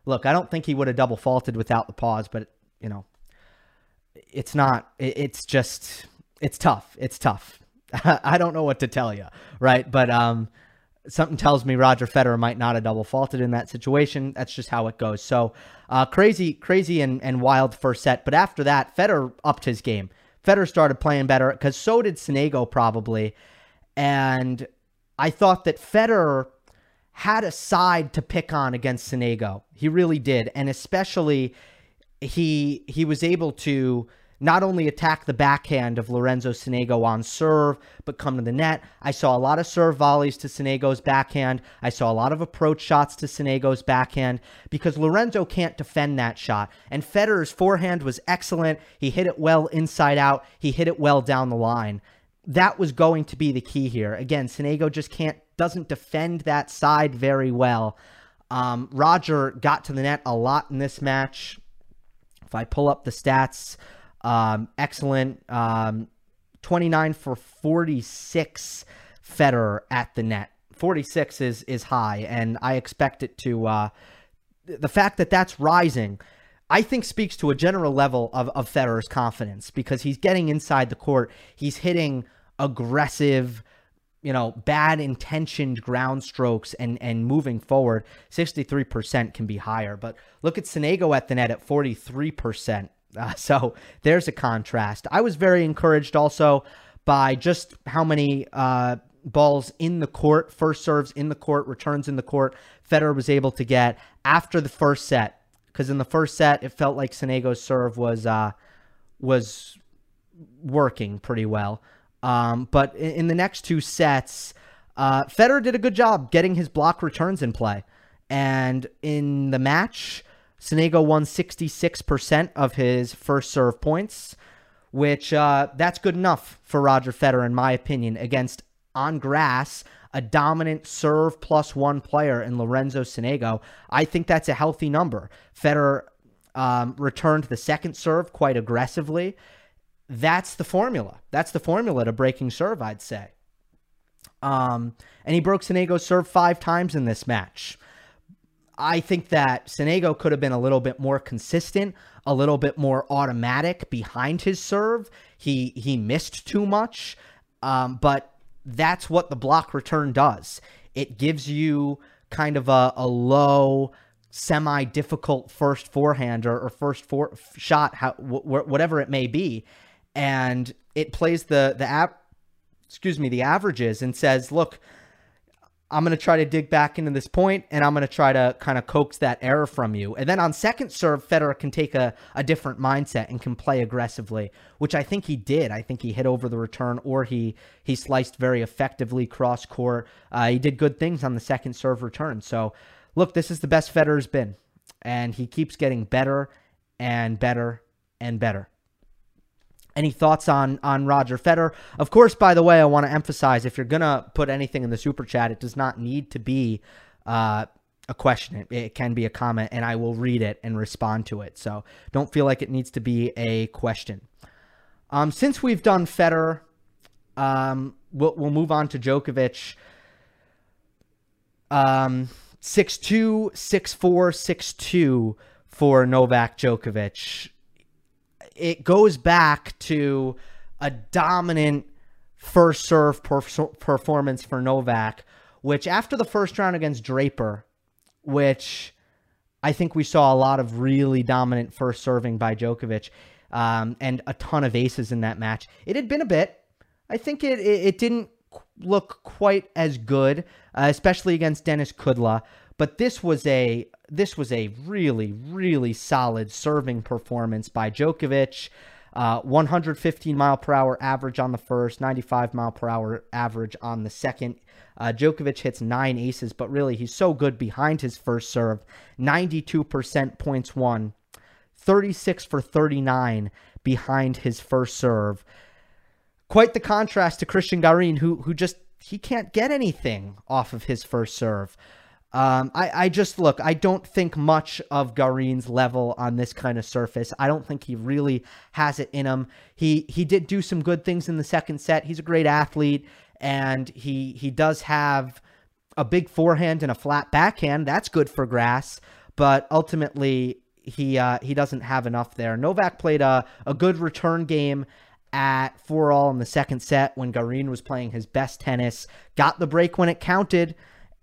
look, I don't think he would have double faulted without the pause, but, you know, it's tough. It's tough. I don't know what to tell you, right? But something tells me Roger Federer might not have double faulted in that situation. That's just how it goes. So crazy and wild first set. But after that, Federer upped his game. Federer started playing better, because so did Sonego probably. And I thought that Federer had a side to pick on against Sonego. He really did. And especially he was able to not only attack the backhand of Lorenzo Sonego on serve, but come to the net. I saw a lot of serve volleys to Sonego's backhand. I saw a lot of approach shots to Sonego's backhand, because Lorenzo can't defend that shot. And Federer's forehand was excellent. He hit it well inside out. He hit it well down the line. That was going to be the key here. Again, Sonego just doesn't defend that side very well. Roger got to the net a lot in this match. If I pull up the stats, excellent. 29 for 46 Federer at the net. 46 is high, and I expect it to, the fact that that's rising, I think speaks to a general level of Federer's confidence, because he's getting inside the court. He's hitting aggressive, you know, bad intentioned ground strokes and moving forward, 63% can be higher. But look at Sonego at the net at 43%. So there's a contrast. I was very encouraged also by just how many balls in the court, first serves in the court, returns in the court, Federer was able to get after the first set. Because in the first set, it felt like Sonego's serve was working pretty well. But in the next two sets, Federer did a good job getting his block returns in play. And in the match, Sonego won 66% of his first serve points, which that's good enough for Roger Federer, in my opinion, against, on grass, a dominant serve plus one player in Lorenzo Sonego. I think that's a healthy number. Federer returned the second serve quite aggressively. That's the formula. That's the formula to breaking serve, I'd say. And he broke Sonego's serve 5 times in this match. I think that Sonego could have been a little bit more consistent, a little bit more automatic behind his serve. He missed too much, but that's what the block return does. It gives you kind of a low, semi-difficult first forehander or first shot, whatever it may be, and it plays the averages and says, look, I'm going to try to dig back into this point, and I'm going to try to kind of coax that error from you. And then on second serve, Federer can take a different mindset and can play aggressively, which I think he did. I think he hit over the return, or he sliced very effectively cross-court. He did good things on the second serve return. So, look, this is the best Federer's been, and he keeps getting better and better and better. Any thoughts on Roger Federer? Of course, by the way, I want to emphasize, if you're going to put anything in the Super Chat, it does not need to be a question. It can be a comment, and I will read it and respond to it. So don't feel like it needs to be a question. Since we've done Federer, we'll move on to Djokovic. 6-2, 6-4, 6-2 for Novak Djokovic. It goes back to a dominant first serve performance for Novak, which after the first round against Draper, which I think we saw a lot of really dominant first serving by Djokovic, and a ton of aces in that match. It had been a bit. I think it didn't look quite as good, especially against Dennis Kudla. But this was a really, really solid serving performance by Djokovic. 115-mile-per-hour average on the first, 95-mile-per-hour average on the second. Djokovic hits 9 aces, but really he's so good behind his first serve. 92% points won, 36 for 39 behind his first serve. Quite the contrast to Cristian Garín, who just, he can't get anything off of his first serve. I just, look, I don't think much of Garin's level on this kind of surface. I don't think he really has it in him. He did do some good things in the second set. He's a great athlete, and he does have a big forehand and a flat backhand. That's good for grass, but ultimately he doesn't have enough there. Novak played a good return game at 4-all in the second set when Garín was playing his best tennis, got the break when it counted.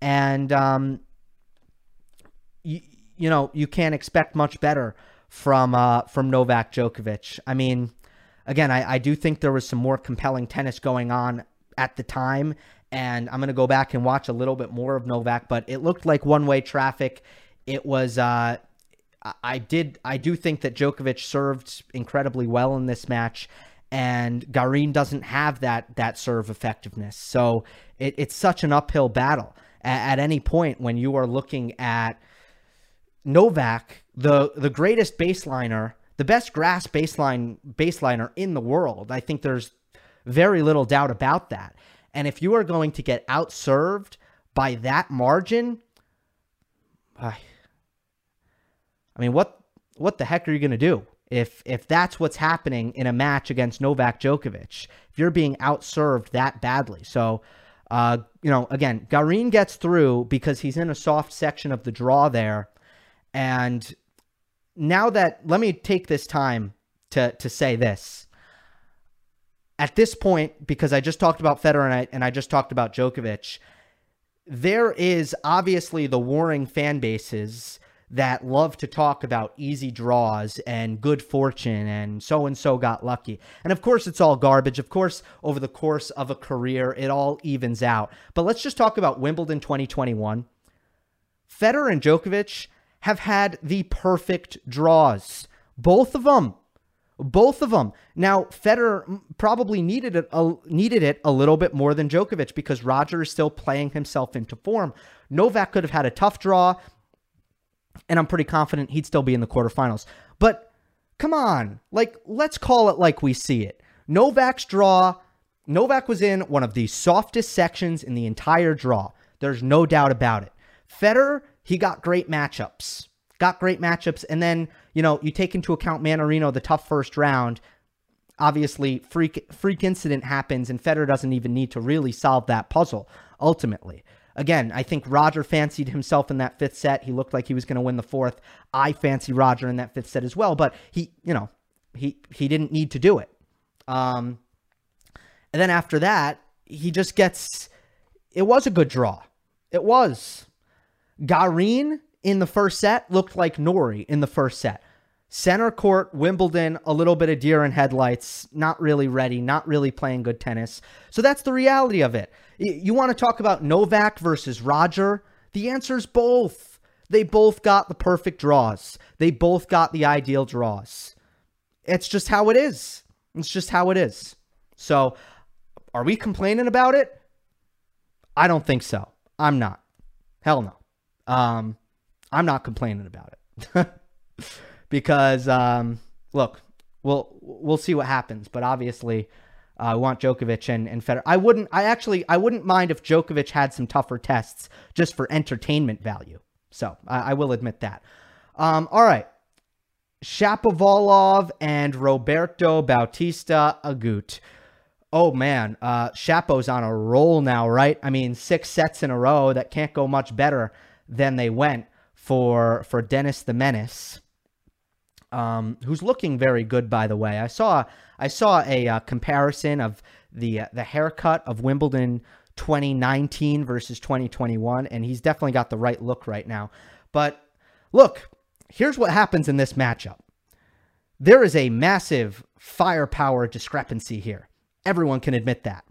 And, you know, you can't expect much better from Novak Djokovic. I mean, again, I do think there was some more compelling tennis going on at the time, and I'm going to go back and watch a little bit more of Novak, but it looked like one-way traffic. It was, I do think that Djokovic served incredibly well in this match, and Garín doesn't have that serve effectiveness. So it's such an uphill battle. At any point when you are looking at Novak, the greatest baseliner, the best grass baseliner in the world, I think there's very little doubt about that. And if you are going to get outserved by that margin, I mean, what the heck are you going to do if that's what's happening in a match against Novak Djokovic? If you're being outserved that badly, so. You know, again, Garín gets through because he's in a soft section of the draw there. And now, let me take this time to say this. at this point, because I just talked about Federer and I just talked about Djokovic, there is obviously the warring fan bases that love to talk about easy draws and good fortune and so-and-so got lucky. And of course, it's all garbage. Of course, over the course of a career, it all evens out. But let's just talk about Wimbledon 2021. Federer and Djokovic have had the perfect draws. Both of them. Both of them. Now, Federer probably needed it a little bit more than Djokovic because Roger is still playing himself into form. Novak could have had a tough draw, and I'm pretty confident he'd still be in the quarterfinals. But come on, like, let's call it like we see it. Novak's draw, Novak was in one of the softest sections in the entire draw. There's no doubt about it. Federer, he got great matchups. Got great matchups, and then, you know, you take into account Manarino, the tough first round. Obviously, freak incident happens, and Federer doesn't even need to really solve that puzzle, ultimately. Again, I think Roger fancied himself in that fifth set. He looked like he was going to win the fourth. I fancy Roger in that fifth set as well, but he, you know, he didn't need to do it. And then after that, he just gets, it was a good draw. It was. Garín in the first set looked like Nori in the first set. Center court, Wimbledon, a little bit of deer in headlights, not really ready, not really playing good tennis. So that's the reality of it. You want to talk about Novak versus Roger? The answer is both. They both got the perfect draws. They both got the ideal draws. It's just how it is. It's just how it is. So are we complaining about it? I don't think so. I'm not. Hell no. I'm not complaining about it because, look, we'll see what happens, but obviously I want Djokovic and Federer. I wouldn't mind if Djokovic had some tougher tests just for entertainment value. So I will admit that. All right. Shapovalov and Roberto Bautista Agut. Oh, man, Chapo's on a roll now, right? I mean, 6 sets in a row. That can't go much better than they went for Dennis the Menace, who's looking very good, by the way. I saw a comparison of the haircut of Wimbledon 2019 versus 2021, and he's definitely got the right look right now. But look, here's what happens in this matchup. There is a massive firepower discrepancy here. Everyone can admit that.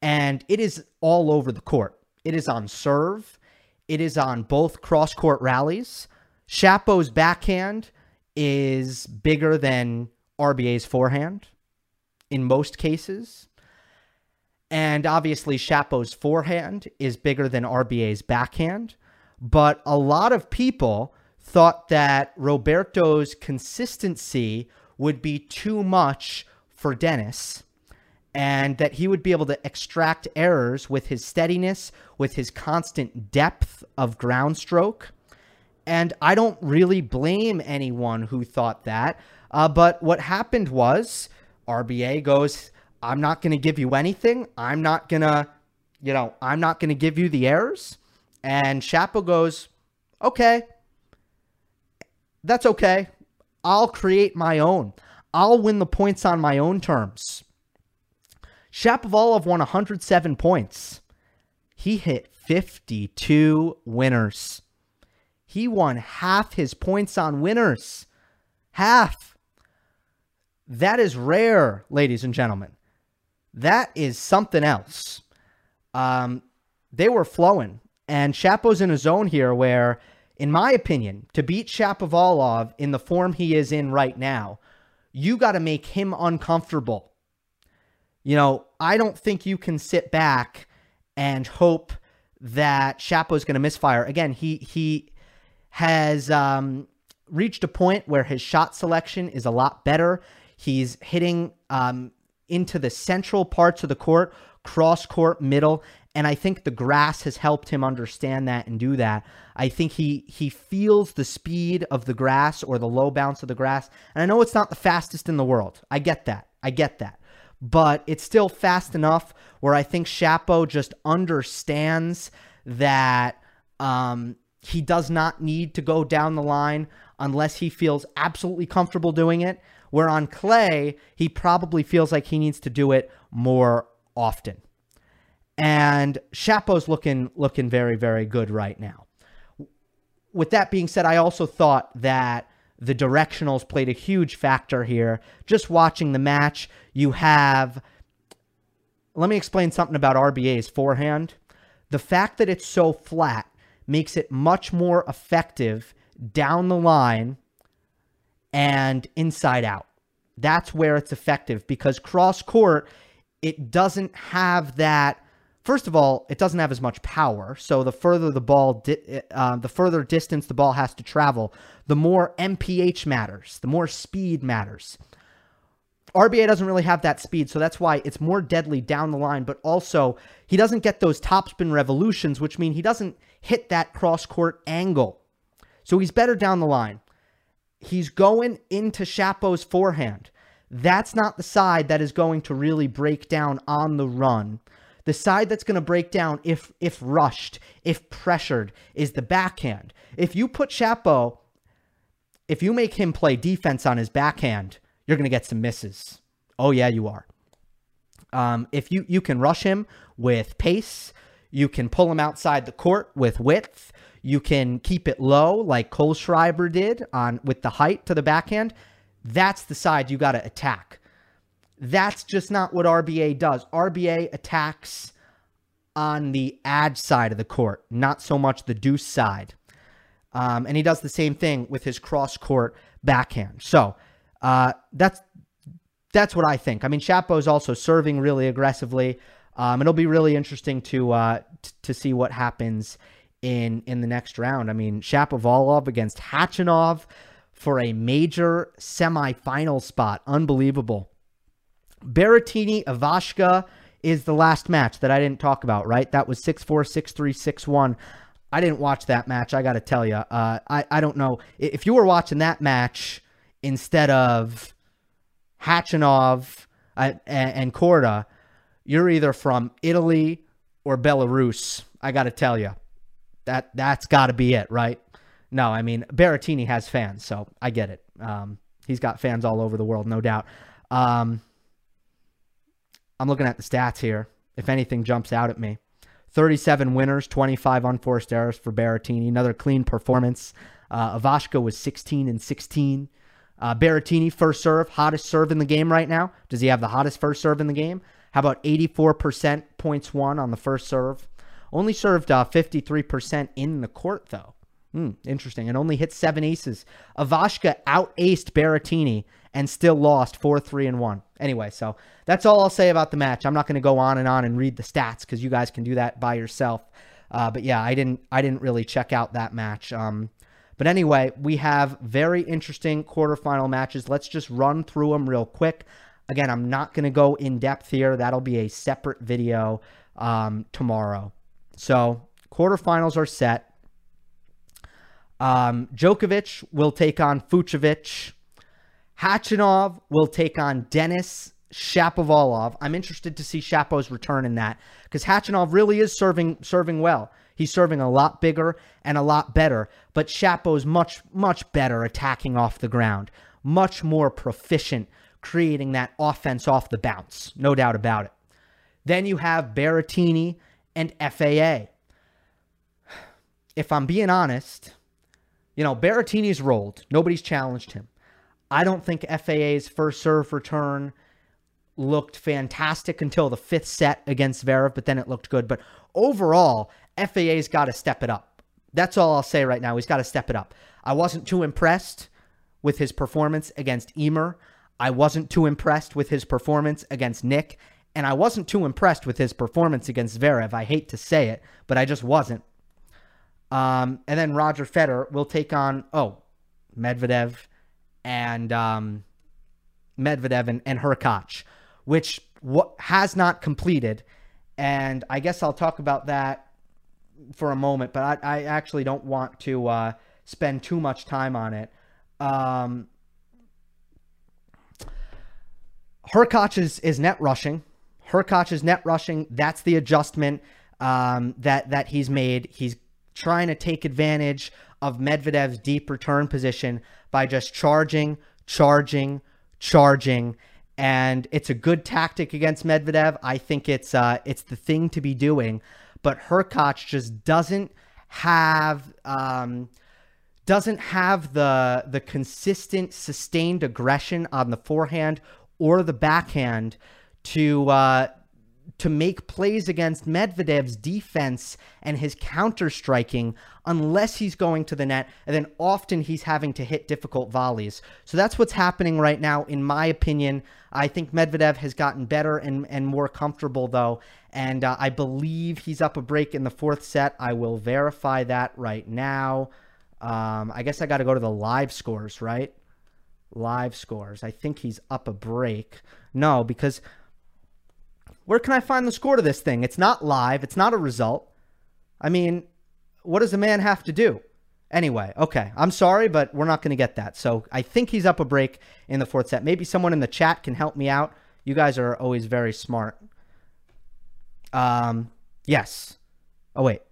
And it is all over the court. It is on serve. It is on both cross-court rallies. Chapo's backhand is bigger than RBA's forehand in most cases. And obviously, Chapo's forehand is bigger than RBA's backhand. But a lot of people thought that Roberto's consistency would be too much for Dennis, and that he would be able to extract errors with his steadiness, with his constant depth of ground stroke. And I don't really blame anyone who thought that. But what happened was RBA goes, I'm not going to give you anything. I'm not going to, you know, I'm not going to give you the errors. And Chapo goes, okay, that's okay. I'll create my own. I'll win the points on my own terms. Shapovalov won 107 points. He hit 52 winners. He won half his points on winners. Half. That is rare, ladies and gentlemen. That is something else. They were flowing. And Chapo's in a zone here where, in my opinion, to beat Shapovalov in the form he is in right now, you got to make him uncomfortable. You know, I don't think you can sit back and hope that Chapo's going to misfire. Again, he has reached a point where his shot selection is a lot better. He's hitting into the central parts of the court, cross-court, middle, and I think the grass has helped him understand that and do that. I think he feels the speed of the grass or the low bounce of the grass, and I know it's not the fastest in the world. I get that. I get that. But it's still fast enough where I think Chapo just understands that he does not need to go down the line unless he feels absolutely comfortable doing it, where on clay, he probably feels like he needs to do it more often. And Chapo's looking very, very good right now. With that being said, I also thought that the directionals played a huge factor here. Just watching the match, you have... Let me explain something about RBA's forehand. The fact that it's so flat makes it much more effective down the line and inside out. That's where it's effective, because cross-court, it doesn't have that... First of all, it doesn't have as much power, so the further the ball, the further distance the ball has to travel, the more MPH matters, the more speed matters. RBA doesn't really have that speed, so that's why it's more deadly down the line, but also he doesn't get those topspin revolutions, which mean he doesn't hit that cross-court angle. So he's better down the line. He's going into Shapo's forehand. That's not the side that is going to really break down on the run. The side that's going to break down if rushed, if pressured, is the backhand. If you put Shapo, if you make him play defense on his backhand, you're going to get some misses. Oh, yeah, you are. If you can rush him with pace, you can pull him outside the court with width, you can keep it low like Cole Schreiber did with the height to the backhand. That's the side you got to attack. That's just not what RBA does. RBA attacks on the ad side of the court, not so much the deuce side. And he does the same thing with his cross-court backhand. So that's what I think. I mean, Shapo's also serving really aggressively. It'll be really interesting to see what happens in the next round. I mean, Shapovalov against Khachanov for a major semifinal spot. Unbelievable. Berrettini Ivashka is the last match that I didn't talk about, right? That was 6-4, 6-3, 6-1. I didn't watch that match, I got to tell you. I don't know. If you were watching that match instead of Khachanov and Korda, you're either from Italy or Belarus, I got to tell you. That's got to be it, right? No, I mean, Berrettini has fans, so I get it. He's got fans all over the world, no doubt. I'm looking at the stats here. If anything jumps out at me, 37 winners, 25 unforced errors for Berrettini. Another clean performance. Ivashka was 16-16. Berrettini, first serve, hottest serve in the game right now. Does he have the hottest first serve in the game? How about 84% points won on the first serve? Only served 53% in the court, though. Interesting. And only hit 7 aces. Ivashka out-aced Berrettini and still lost 4-3-1. Anyway, so that's all I'll say about the match. I'm not going to go on and read the stats because you guys can do that by yourself. But yeah, I didn't really check out that match. But anyway, we have very interesting quarterfinal matches. Let's just run through them real quick. Again, I'm not going to go in depth here. That'll be a separate video tomorrow. So quarterfinals are set. Djokovic will take on Fucsovics. Khachanov will take on Denis Shapovalov. I'm interested to see Shapo's return in that because Khachanov really is serving well. He's serving a lot bigger and a lot better, but Shapo's much, much better attacking off the ground, much more proficient creating that offense off the bounce, no doubt about it. Then you have Berrettini and FAA. If I'm being honest, you know, Berrettini's rolled. Nobody's challenged him. I don't think FAA's first serve return looked fantastic until the 5th set against Zverev, but then it looked good. But overall, FAA's got to step it up. That's all I'll say right now. He's got to step it up. I wasn't too impressed with his performance against Emer. I wasn't too impressed with his performance against Nick. And I wasn't too impressed with his performance against Zverev. I hate to say it, but I just wasn't. And then Roger Federer will take on, Medvedev. And Medvedev and Hurkacz, which has not completed. And I guess I'll talk about that for a moment, but I actually don't want to spend too much time on it. Hurkacz is net rushing. Hurkacz is net rushing. That's the adjustment that he's made. He's trying to take advantage of Medvedev's deep return position by just charging, charging, charging. And it's a good tactic against Medvedev. I think it's the thing to be doing. But Hurkacz just doesn't have the consistent, sustained aggression on the forehand or the backhand to make plays against Medvedev's defense and his counter-striking unless he's going to the net, and then often he's having to hit difficult volleys. So that's what's happening right now, in my opinion. I think Medvedev has gotten better and more comfortable, though, and I believe he's up a break in the fourth set. I will verify that right now. I guess I got to go to the live scores, right? Live scores. I think he's up a break. No, because... where can I find the score to this thing? It's not live. It's not a result. I mean, what does a man have to do? Anyway, okay. I'm sorry, but we're not going to get that. So I think he's up a break in the fourth set. Maybe someone in the chat can help me out. You guys are always very smart. Yes. Oh, wait.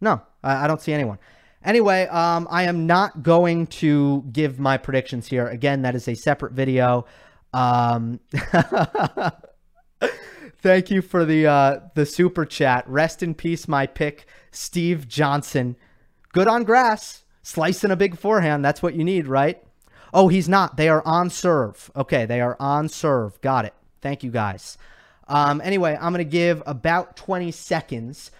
No, I don't see anyone. Anyway, I am not going to give my predictions here. Again, that is a separate video. Thank you for the super chat. Rest in peace, my pick, Steve Johnson. Good on grass. Slicing a big forehand. That's what you need, right? Oh, he's not. They are on serve. Okay, they are on serve. Got it. Thank you, guys. Anyway, I'm going to give about 20 seconds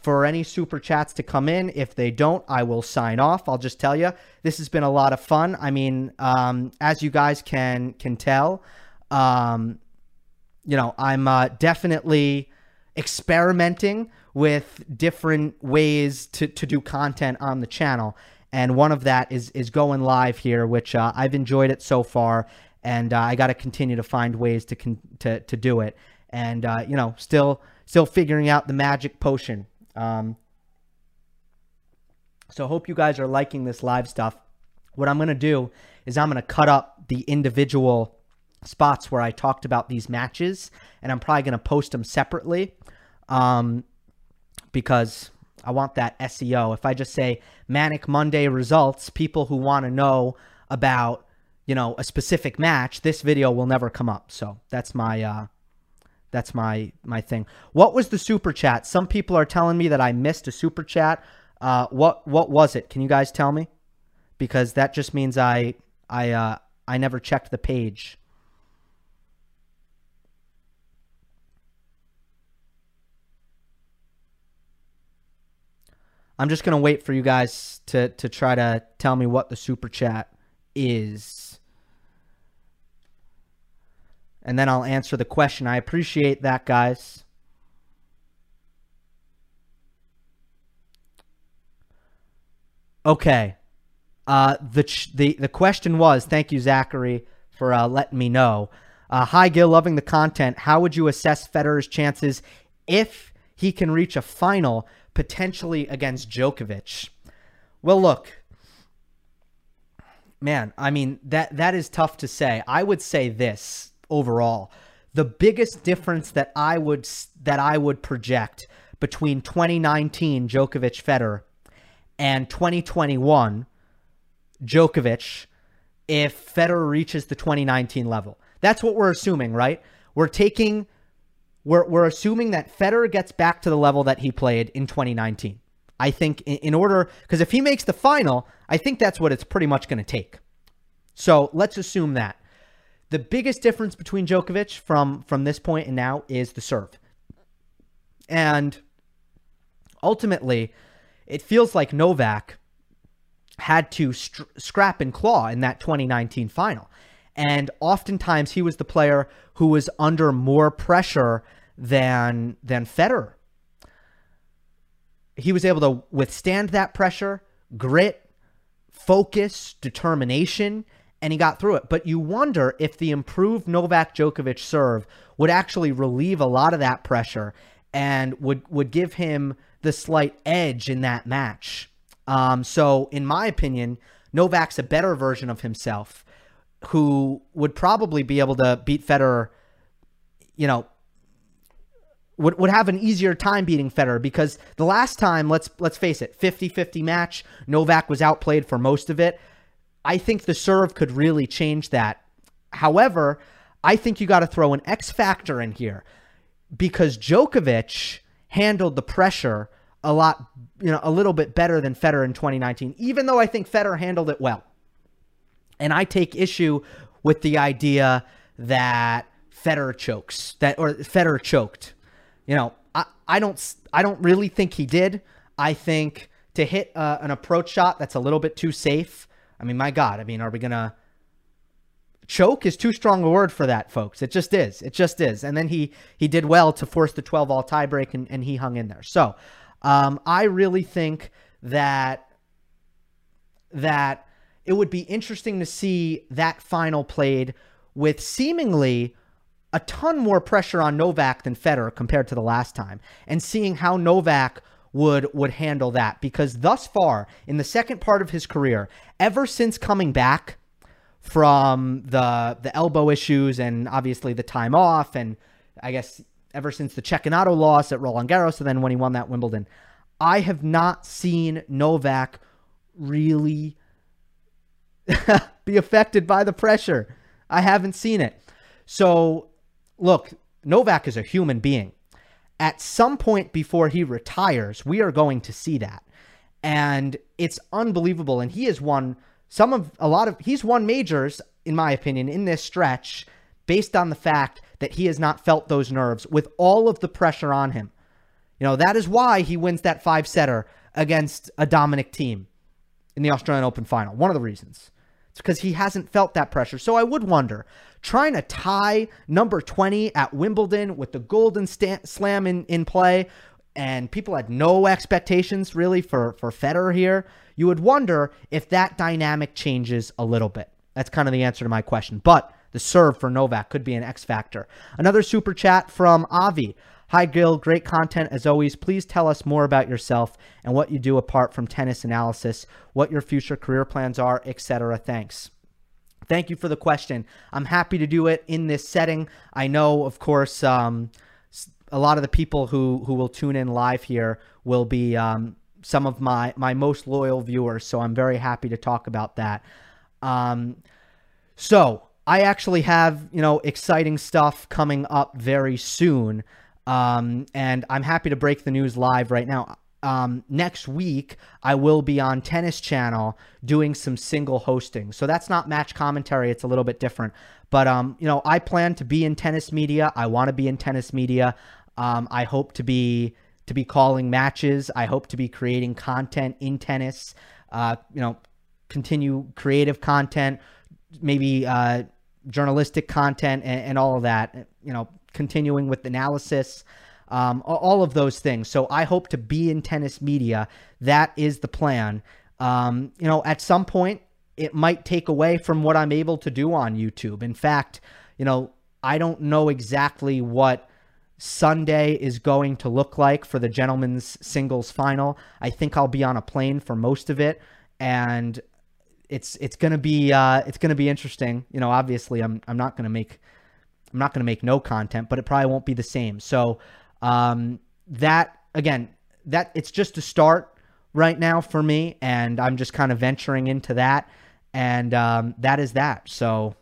for any super chats to come in. If they don't, I will sign off. I'll just tell you, this has been a lot of fun. I mean, as you guys can tell, you know, I'm definitely experimenting with different ways to do content on the channel. And one of that is going live here, which I've enjoyed it so far. And I got to continue to find ways to do it. And, you know, still figuring out the magic potion. So hope you guys are liking this live stuff. What I'm going to do is I'm going to cut up the individual spots where I talked about these matches, and I'm probably going to post them separately, because I want that SEO. If I just say Manic Monday results, people who want to know about, you know, a specific match, this video will never come up. So that's my thing. What was the super chat? Some people are telling me that I missed a super chat. What was it? Can you guys tell me? Because that just means I never checked the page. I'm just gonna wait for you guys to try to tell me what the super chat is. And then I'll answer the question. I appreciate that, guys. Okay. The question was, thank you, Zachary, for letting me know. Hi, Gil, loving the content. How would you assess Federer's chances if he can reach a final, potentially against Djokovic? Well, look. Man, I mean, that is tough to say. I would say this. Overall, the biggest difference that I would project between 2019 Djokovic Federer and 2021 Djokovic, if Federer reaches the 2019 level. That's what we're assuming, right? We're assuming that Federer gets back to the level that he played in 2019. I think in order, because if he makes the final, I think that's what it's pretty much going to take. So let's assume that. The biggest difference between Djokovic from this point and now is the serve. And ultimately, it feels like Novak had to scrap and claw in that 2019 final. And oftentimes, he was the player who was under more pressure than Federer. He was able to withstand that pressure, grit, focus, determination, and he got through it. But you wonder if the improved Novak Djokovic serve would actually relieve a lot of that pressure and would give him the slight edge in that match. So in my opinion, Novak's a better version of himself who would probably be able to beat Federer, you know, would have an easier time beating Federer, because the last time, let's face it, 50-50 match, Novak was outplayed for most of it. I think the serve could really change that. However, I think you got to throw an X factor in here because Djokovic handled the pressure a lot, a little bit better than Federer in 2019, even though I think Federer handled it well. And I take issue with the idea that Federer chokes, or Federer choked. I don't really think he did. I think to hit an approach shot that's a little bit too safe. I mean, my God, are we going to choke is too strong a word for that, folks. It just is. It just is. And then he did well to force the 12-all tiebreak, and he hung in there. So I really think that it would be interesting to see that final played with seemingly a ton more pressure on Novak than Federer compared to the last time, and seeing how Novak would handle that, because thus far in the second part of his career, ever since coming back from the elbow issues and obviously the time off, and I guess ever since the Cecchinato loss at Roland Garros and then when he won that Wimbledon, I have not seen Novak really be affected by the pressure. I haven't seen it. So look, Novak is a human being. At some point before he retires, we are going to see that. And it's unbelievable. And he has won he's won majors, in my opinion, in this stretch, based on the fact that he has not felt those nerves with all of the pressure on him. That is why he wins that 5-setter against a dominant team in the Australian Open final. One of the reasons. It's because he hasn't felt that pressure. So I would wonder, trying to tie number 20 at Wimbledon with the Golden Slam in play, and people had no expectations really for Federer here, you would wonder if that dynamic changes a little bit. That's kind of the answer to my question. But the serve for Novak could be an X factor. Another super chat from Avi. Hi, Gil. Great content as always. Please tell us more about yourself and what you do apart from tennis analysis, what your future career plans are, etc. Thanks. Thank you for the question. I'm happy to do it in this setting. I know, of course, a lot of the people who will tune in live here will be some of my most loyal viewers, so I'm very happy to talk about that. So I actually have, exciting stuff coming up very soon. And I'm happy to break the news live right now. Next week, I will be on Tennis Channel doing some single hosting. So that's not match commentary. It's a little bit different. But, I plan to be in tennis media. I want to be in tennis media. I hope to be calling matches. I hope to be creating content in tennis, continue creative content, maybe journalistic content and all of that, continuing with analysis, all of those things. So I hope to be in tennis media. That is the plan. At some point, it might take away from what I'm able to do on YouTube. In fact, I don't know exactly what Sunday is going to look like for the gentlemen's singles final. I think I'll be on a plane for most of it, and it's gonna be interesting. Obviously, I'm not gonna make. I'm not going to make no content, but it probably won't be the same. So it's just a start right now for me, and I'm just kind of venturing into that, and that is that. So,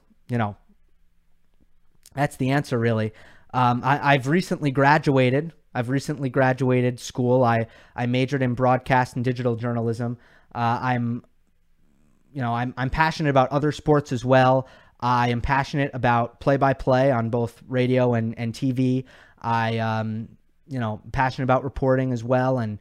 that's the answer really. I've recently graduated. School. I majored in broadcast and digital journalism. I'm passionate about other sports as well. I am passionate about play-by-play on both radio and TV. I passionate about reporting as well, and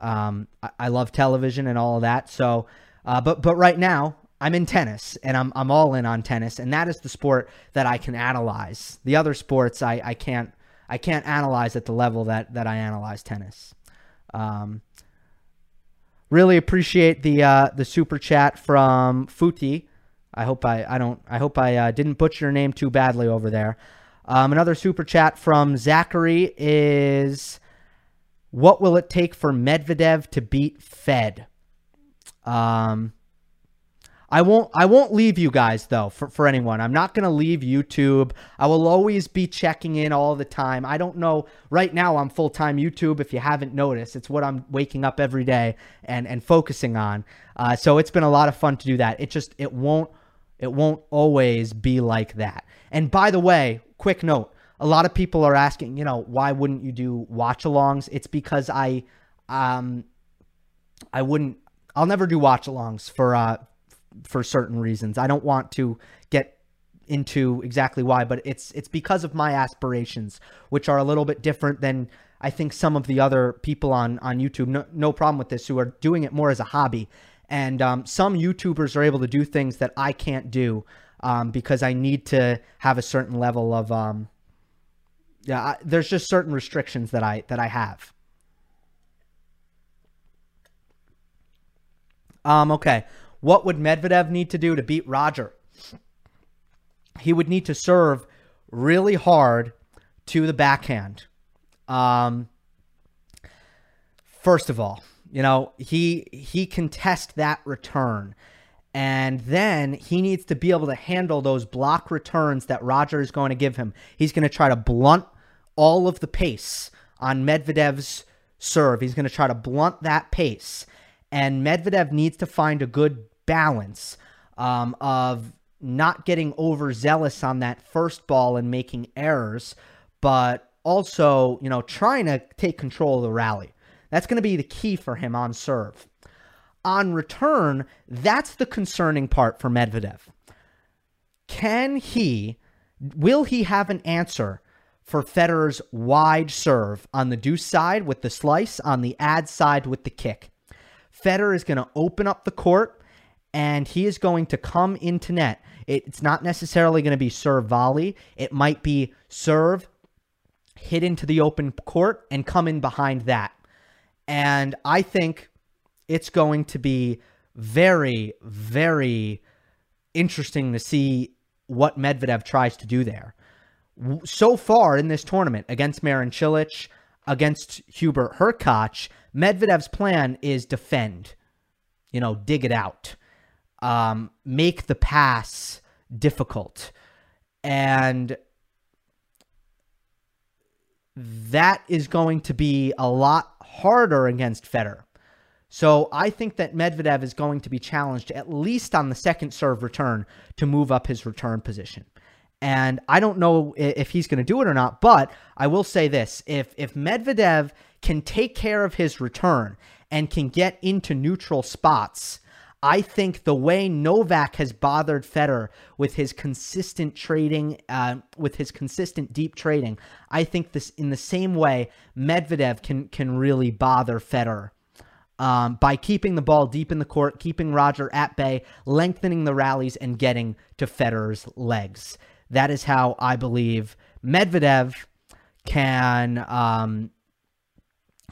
I love television and all of that. So, but right now I'm in tennis, and I'm all in on tennis, and that is the sport that I can analyze. The other sports I can't analyze at the level that I analyze tennis. Really appreciate the super chat from Futi. I hope I didn't butcher your name too badly over there. Another super chat from Zachary is, what will it take for Medvedev to beat Fed? I won't leave you guys, though, for anyone. I'm not going to leave YouTube. I will always be checking in all the time. I don't know. Right now, I'm full-time YouTube, if you haven't noticed. It's what I'm waking up every day and focusing on. So it's been a lot of fun to do that. It won't always be like that. And by the way, quick note, a lot of people are asking, you know, why wouldn't you do watch-alongs? It's because I wouldn't. I'll never do watch-alongs for certain reasons. I don't want to get into exactly why, but it's because of my aspirations, which are a little bit different than I think some of the other people on YouTube. No problem with this, who are doing it more as a hobby. And some YouTubers are able to do things that I can't do because I need to have a certain level of there's just certain restrictions that I have. Okay. What would Medvedev need to do to beat Roger? He would need to serve really hard to the backhand. First of all, you know, he can test that return. And then he needs to be able to handle those block returns that Roger is going to give him. He's going to try to blunt all of the pace on Medvedev's serve. He's going to try to blunt that pace. And Medvedev needs to find a good balance of not getting overzealous on that first ball and making errors, but also, you know, trying to take control of the rally. That's going to be the key for him on serve. On return, that's the concerning part for Medvedev. Will he have an answer for Federer's wide serve on the deuce side with the slice, on the ad side with the kick? Federer is going to open up the court, and he is going to come into net. It's not necessarily going to be serve volley. It might be serve, hit into the open court, and come in behind that. And I think it's going to be very, very interesting to see what Medvedev tries to do there. So far in this tournament, against Marin Cilic, against Hubert Hurkacz, Medvedev's plan is defend, you know, dig it out, make the pass difficult. And that is going to be a lot harder against Federer. So I think that Medvedev is going to be challenged, at least on the second serve return, to move up his return position. And I don't know if he's going to do it or not, but I will say this. If Medvedev can take care of his return and can get into neutral spots, I think the way Novak has bothered Federer with his consistent trading, with his consistent deep trading, I think this in the same way Medvedev can really bother Federer by keeping the ball deep in the court, keeping Roger at bay, lengthening the rallies, and getting to Federer's legs. That is how I believe Medvedev can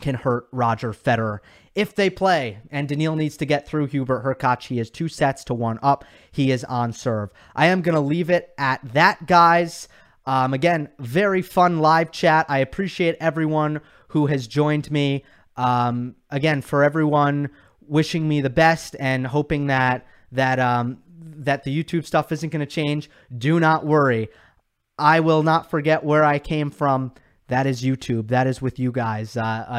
hurt Roger Federer if they play. And Daniil needs to get through Hubert Hurkacz. He is 2-1 up. He is on serve. I am going to leave it at that, guys. Again, very fun live chat. I appreciate everyone who has joined me. Again, for everyone wishing me the best and hoping that the YouTube stuff isn't going to change, do not worry. I will not forget where I came from. That is YouTube. That is with you guys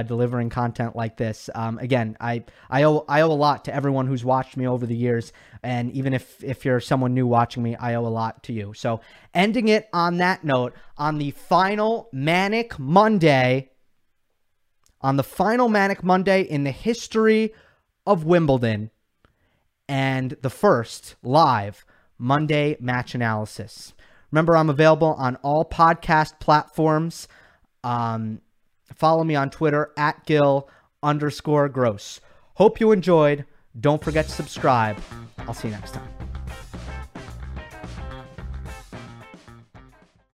delivering content like this. Again, I owe a lot to everyone who's watched me over the years, and even if you're someone new watching me, I owe a lot to you. So ending it on that note, on the final Manic Monday in the history of Wimbledon, and the first live Monday match analysis. Remember, I'm available on all podcast platforms. Follow me on Twitter at @Gil_Gross. Hope you enjoyed. Don't forget to subscribe. I'll see you next time.